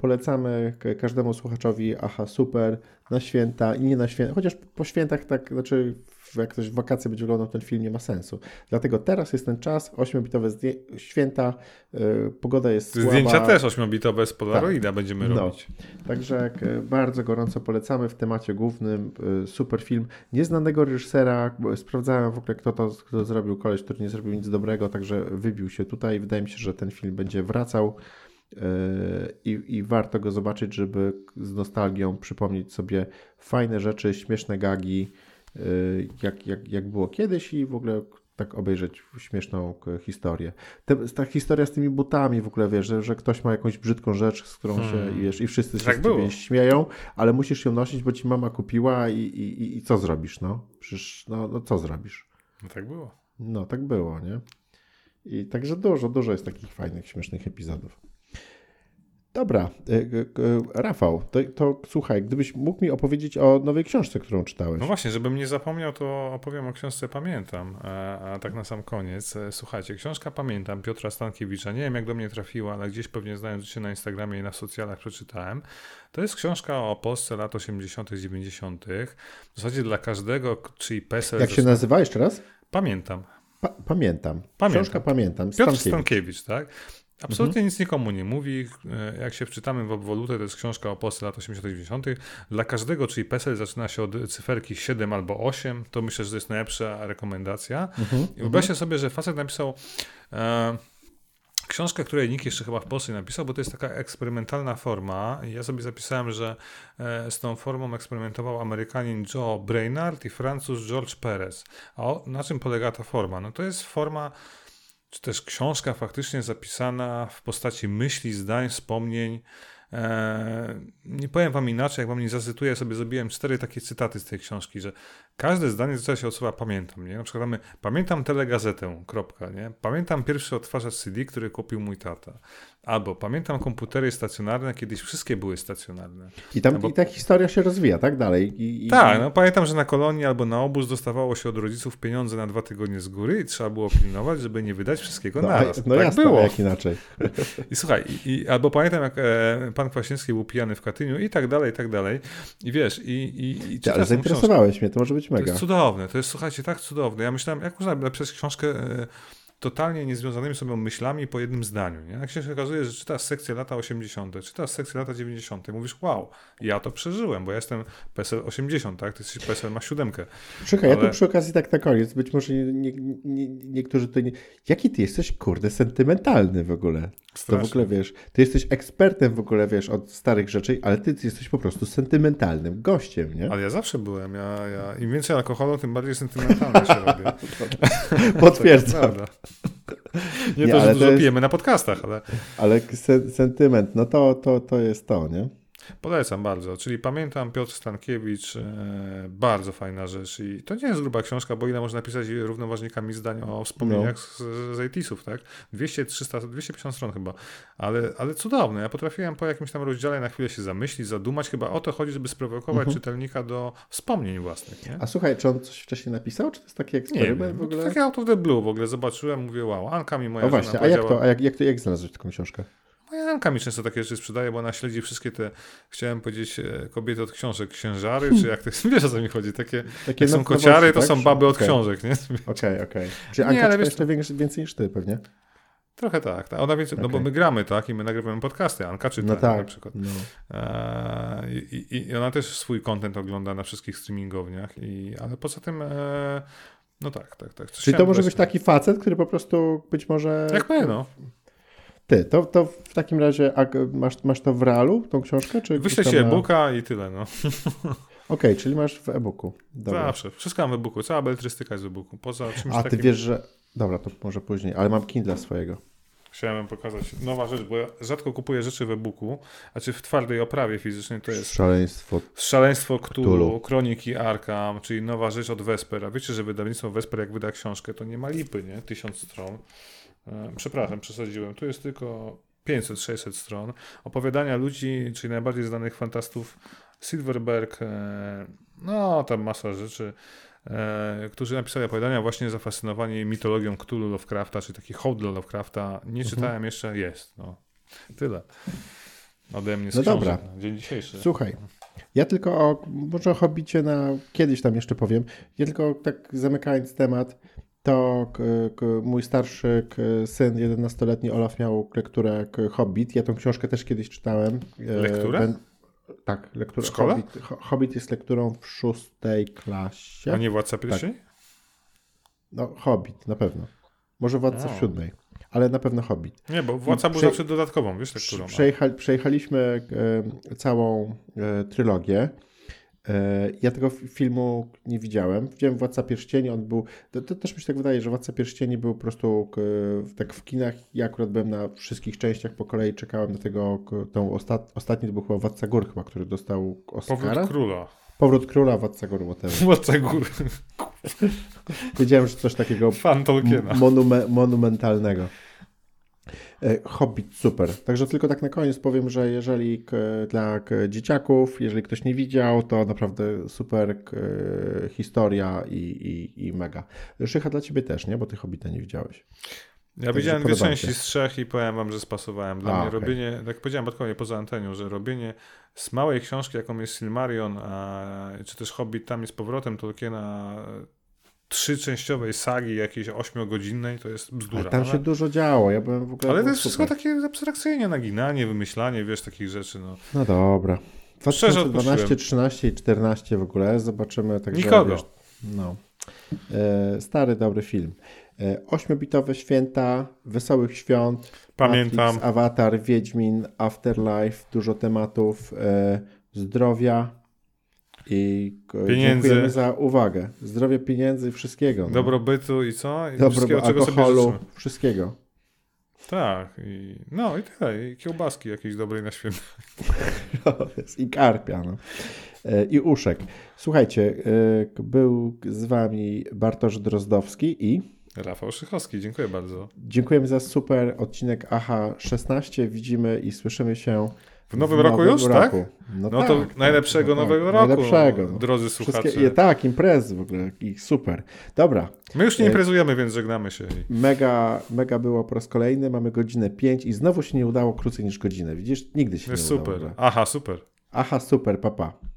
Polecamy każdemu słuchaczowi Aha Super na święta i nie na święta, chociaż po świętach tak, znaczy jak ktoś w wakacje będzie oglądał ten film, nie ma sensu. Dlatego teraz jest ten czas, 8-bitowe święta, pogoda jest słaba. Zdjęcia też 8-bitowe z Polaroida będziemy robić. Także bardzo gorąco polecamy w temacie głównym, super film nieznanego reżysera, sprawdzałem w ogóle kto zrobił, koleś, który nie zrobił nic dobrego, także wybił się tutaj. Wydaje mi się, że ten film będzie wracał. I warto go zobaczyć, żeby z nostalgią przypomnieć sobie fajne rzeczy, śmieszne gagi, jak było kiedyś i w ogóle tak obejrzeć śmieszną historię. Ta historia z tymi butami w ogóle, wiesz, że ktoś ma jakąś brzydką rzecz, z którą się, wiesz, i wszyscy się z ciebie śmieją, ale musisz ją nosić, bo ci mama kupiła i co zrobisz, no? Przecież, no co zrobisz? No tak było. No tak było, nie? I także dużo jest takich fajnych, śmiesznych epizodów. Dobra, Rafał, to słuchaj, gdybyś mógł mi opowiedzieć o nowej książce, którą czytałeś. No właśnie, żebym nie zapomniał, to opowiem o książce Pamiętam, a tak na sam koniec. Słuchajcie, książka Pamiętam Piotra Stankiewicza, nie wiem jak do mnie trafiła, ale gdzieś pewnie znając się na Instagramie i na socjalach przeczytałem. To jest książka o Polsce lat 80., 90. W zasadzie dla każdego, czyli PESEL. Jak się nazywa jeszcze raz? Pamiętam. Pamiętam. Książka Pamiętam. Piotr Stankiewicz, tak? Absolutnie nic nikomu nie mówi. Jak się wczytamy w obwolutę, to jest książka o Polsce lat 80-90. Dla każdego, czyli PESEL zaczyna się od cyferki 7 albo 8. To myślę, że to jest najlepsza rekomendacja. I wyobraźcie sobie, że facet napisał książkę, której nikt jeszcze chyba w Polsce nie napisał, bo to jest taka eksperymentalna forma. Ja sobie zapisałem, że z tą formą eksperymentował Amerykanin Joe Brainard i Francuz George Perez. A na czym polega ta forma? No to jest forma czy też książka faktycznie zapisana w postaci myśli, zdań, wspomnień. Nie powiem wam inaczej, jak wam nie zacytuję, sobie zrobiłem 4 takie cytaty z tej książki, że każde zdanie zaczyna się od słowa pamiętam. Nie? Na przykład mamy pamiętam telegazetę, kropka. Nie? Pamiętam pierwszy odtwarzacz CD, który kupił mój tata. Albo pamiętam komputery stacjonarne, kiedyś wszystkie były stacjonarne. I ta historia się rozwija, tak? Dalej. Tak, no pamiętam, że na kolonię albo na obóz dostawało się od rodziców pieniądze na 2 tygodnie z góry i trzeba było pilnować, żeby nie wydać wszystkiego naraz. No tak jasne, było. Jak inaczej. I słuchaj, albo pamiętam, jak pan Kwaśniewski był pijany w Katyniu i tak dalej, i tak dalej. I wiesz, i ale zainteresowałeś mnie, to może być mega. To jest cudowne, to jest, słuchajcie, tak cudowne. Ja myślałem, jak można napisać książkę totalnie niezwiązanymi sobą myślami po jednym zdaniu. Nie? Jak się okazuje, że czytasz sekcję lata 80., czytasz sekcję lata 90., mówisz, wow, ja to przeżyłem, bo ja jestem PESEL 80, tak? Ty jesteś PESEL, ma 7. Czekaj, ale ja tu przy okazji tak na koniec, być może niektórzy to nie... Jaki ty jesteś, kurde, sentymentalny w ogóle. Strasznie. To w ogóle, wiesz, ty jesteś ekspertem w ogóle, wiesz, od starych rzeczy, ale ty jesteś po prostu sentymentalnym gościem, nie? Ale ja zawsze byłem. Ja... Im więcej alkoholu, tym bardziej sentymentalny się robię. Potwierdzam. Nie, to, że dużo pijemy na podcastach, ale... Ale sentyment, no to jest to, nie? Polecam bardzo, czyli pamiętam Piotr Stankiewicz, bardzo fajna rzecz i to nie jest gruba książka, bo ile można napisać równoważnikami zdań o wspomnieniach z ITIS-ów, tak? 250 stron chyba, ale cudowne, ja potrafiłem po jakimś tam rozdziale na chwilę się zamyślić, zadumać, chyba o to chodzi, żeby sprowokować czytelnika do wspomnień własnych, nie? A słuchaj, czy on coś wcześniej napisał, czy to jest taki eksperyment w ogóle? To taki out of the blue w ogóle, zobaczyłem, mówię wow, Anka mi moja żona powiedziała... jak znalazłeś taką książkę? Moja Anka mi często takie rzeczy sprzedaje, bo ona śledzi wszystkie te, chciałem powiedzieć, kobiety od książek, księżary, czy jak to jest, wiesz o co mi chodzi, takie jak są kociary, to tak? Są baby od książek, nie? Okej. Czyli Anka czyta jeszcze więcej niż ty pewnie? Trochę tak. Ona więcej, no bo my gramy, tak? I my nagrywamy podcasty, Anka czyta na przykład. No. I ona też swój content ogląda na wszystkich streamingowniach, ale poza tym... No tak. Czyli to może być taki facet, który po prostu być może... Jak my, no. Ty, to w takim razie masz to w realu, tą książkę? Czy wyślę ci e-booka i tyle, no. Okej, czyli masz w e-booku. Dobra. Zawsze. Wszystko mam w e-booku. Cała beletrystyka jest w e-booku. Poza czymś takim... A ty wiesz, że... Dobra, to może później, ale mam Kindle swojego. Chciałem pokazać. Nowa rzecz, bo ja rzadko kupuję rzeczy w e-booku, a czy w twardej oprawie fizycznej to jest... Szaleństwo Cthulhu, Kroniki Arkham, czyli nowa rzecz od Vespera. Wiecie, że wydawnictwo Vesper, jak wyda książkę, to nie ma lipy, nie? 1000 stron. Przepraszam, przesadziłem. Tu jest tylko 500-600 stron. Opowiadania ludzi, czyli najbardziej znanych fantastów Silverberg, no tam masa rzeczy, którzy napisali opowiadania właśnie zafascynowani mitologią Cthulhu Lovecrafta, czyli taki hołd dla Lovecrafta. Nie czytałem jeszcze, jest. No. Tyle. Ode mnie z dobra. Dzień dzisiejszy. Słuchaj. Ja tylko może o Hobbicie kiedyś tam jeszcze powiem. Ja tylko tak zamykając temat, to mój starszy syn, 11-letni Olaf, miał lekturę Hobbit. Ja tą książkę też kiedyś czytałem. Lekturę? Tak, lekturę. W szkole? Hobbit jest lekturą w 6 klasie. A nie Władca Pierścieni? Tak. No Hobbit, na pewno. Może Władca w 7, ale na pewno Hobbit. Nie, bo Władca był zawsze dodatkową, wiesz, lekturą. Przejechaliśmy całą trylogię. Ja tego filmu nie widziałem. Widziałem Władca Pierścieni, on był... To też mi się tak wydaje, że Władca Pierścieni był po prostu tak w kinach. Ja akurat byłem na wszystkich częściach po kolei, czekałem na ostatni to był chyba Władca Gór, który dostał Oscara. Powrót Króla. Władca Gór. Wiedziałem, że coś takiego monumentalnego. Hobbit, super. Także tylko tak na koniec powiem, że jeżeli dla dzieciaków, jeżeli ktoś nie widział, to naprawdę super historia i mega. Szycha, dla ciebie też, nie? Bo ty Hobbita nie widziałeś. Ja widziałem dwie części z trzech i powiem wam, że spasowałem. Dla mnie robienie, tak jak powiedziałem Bartkowi poza antenią, że robienie z małej książki, jaką jest Silmarion, czy też Hobbit tam jest powrotem Tolkiena, trzyczęściowej sagi jakiejś 8-godzinnej, to jest bzdura. Ale tam się dużo działo. Ja byłem w ogóle. Ale to jest wszystko takie abstrakcyjnie, naginanie, wymyślanie, wiesz, takich rzeczy. No dobra. 2012, 13 i 14 w ogóle. Zobaczymy. Tak nikogo. Wiesz, no. Stary, dobry film. Ośmiobitowe święta, Wesołych Świąt, Pamiętam. Matrix, Avatar, Wiedźmin, Afterlife, dużo tematów, zdrowia i pieniędzy. Dziękujemy za uwagę. Zdrowie, pieniędzy, wszystkiego. No. Dobrobytu i co? I wszystkiego, czego alkoholu, sobie życzymy. Wszystkiego. Tak. I tyle. I kiełbaski jakiejś dobrej na święta. I karpia. No. I uszek. Słuchajcie, był z wami Bartosz Drozdowski i... Rafał Szychowski, dziękuję bardzo. Dziękujemy za super odcinek AHA 16. Widzimy i słyszymy się w nowym roku. Tak? No tak, to najlepszego nowego roku, najlepszego. Drodzy słuchacze. Tak, imprezy w ogóle i super. Dobra. My już nie imprezujemy, więc żegnamy się. Mega było po raz kolejny. Mamy godzinę 5 i znowu się nie udało krócej niż godzinę. Widzisz? Nigdy się nie udało. Super. Aha, super. Aha, super, papa.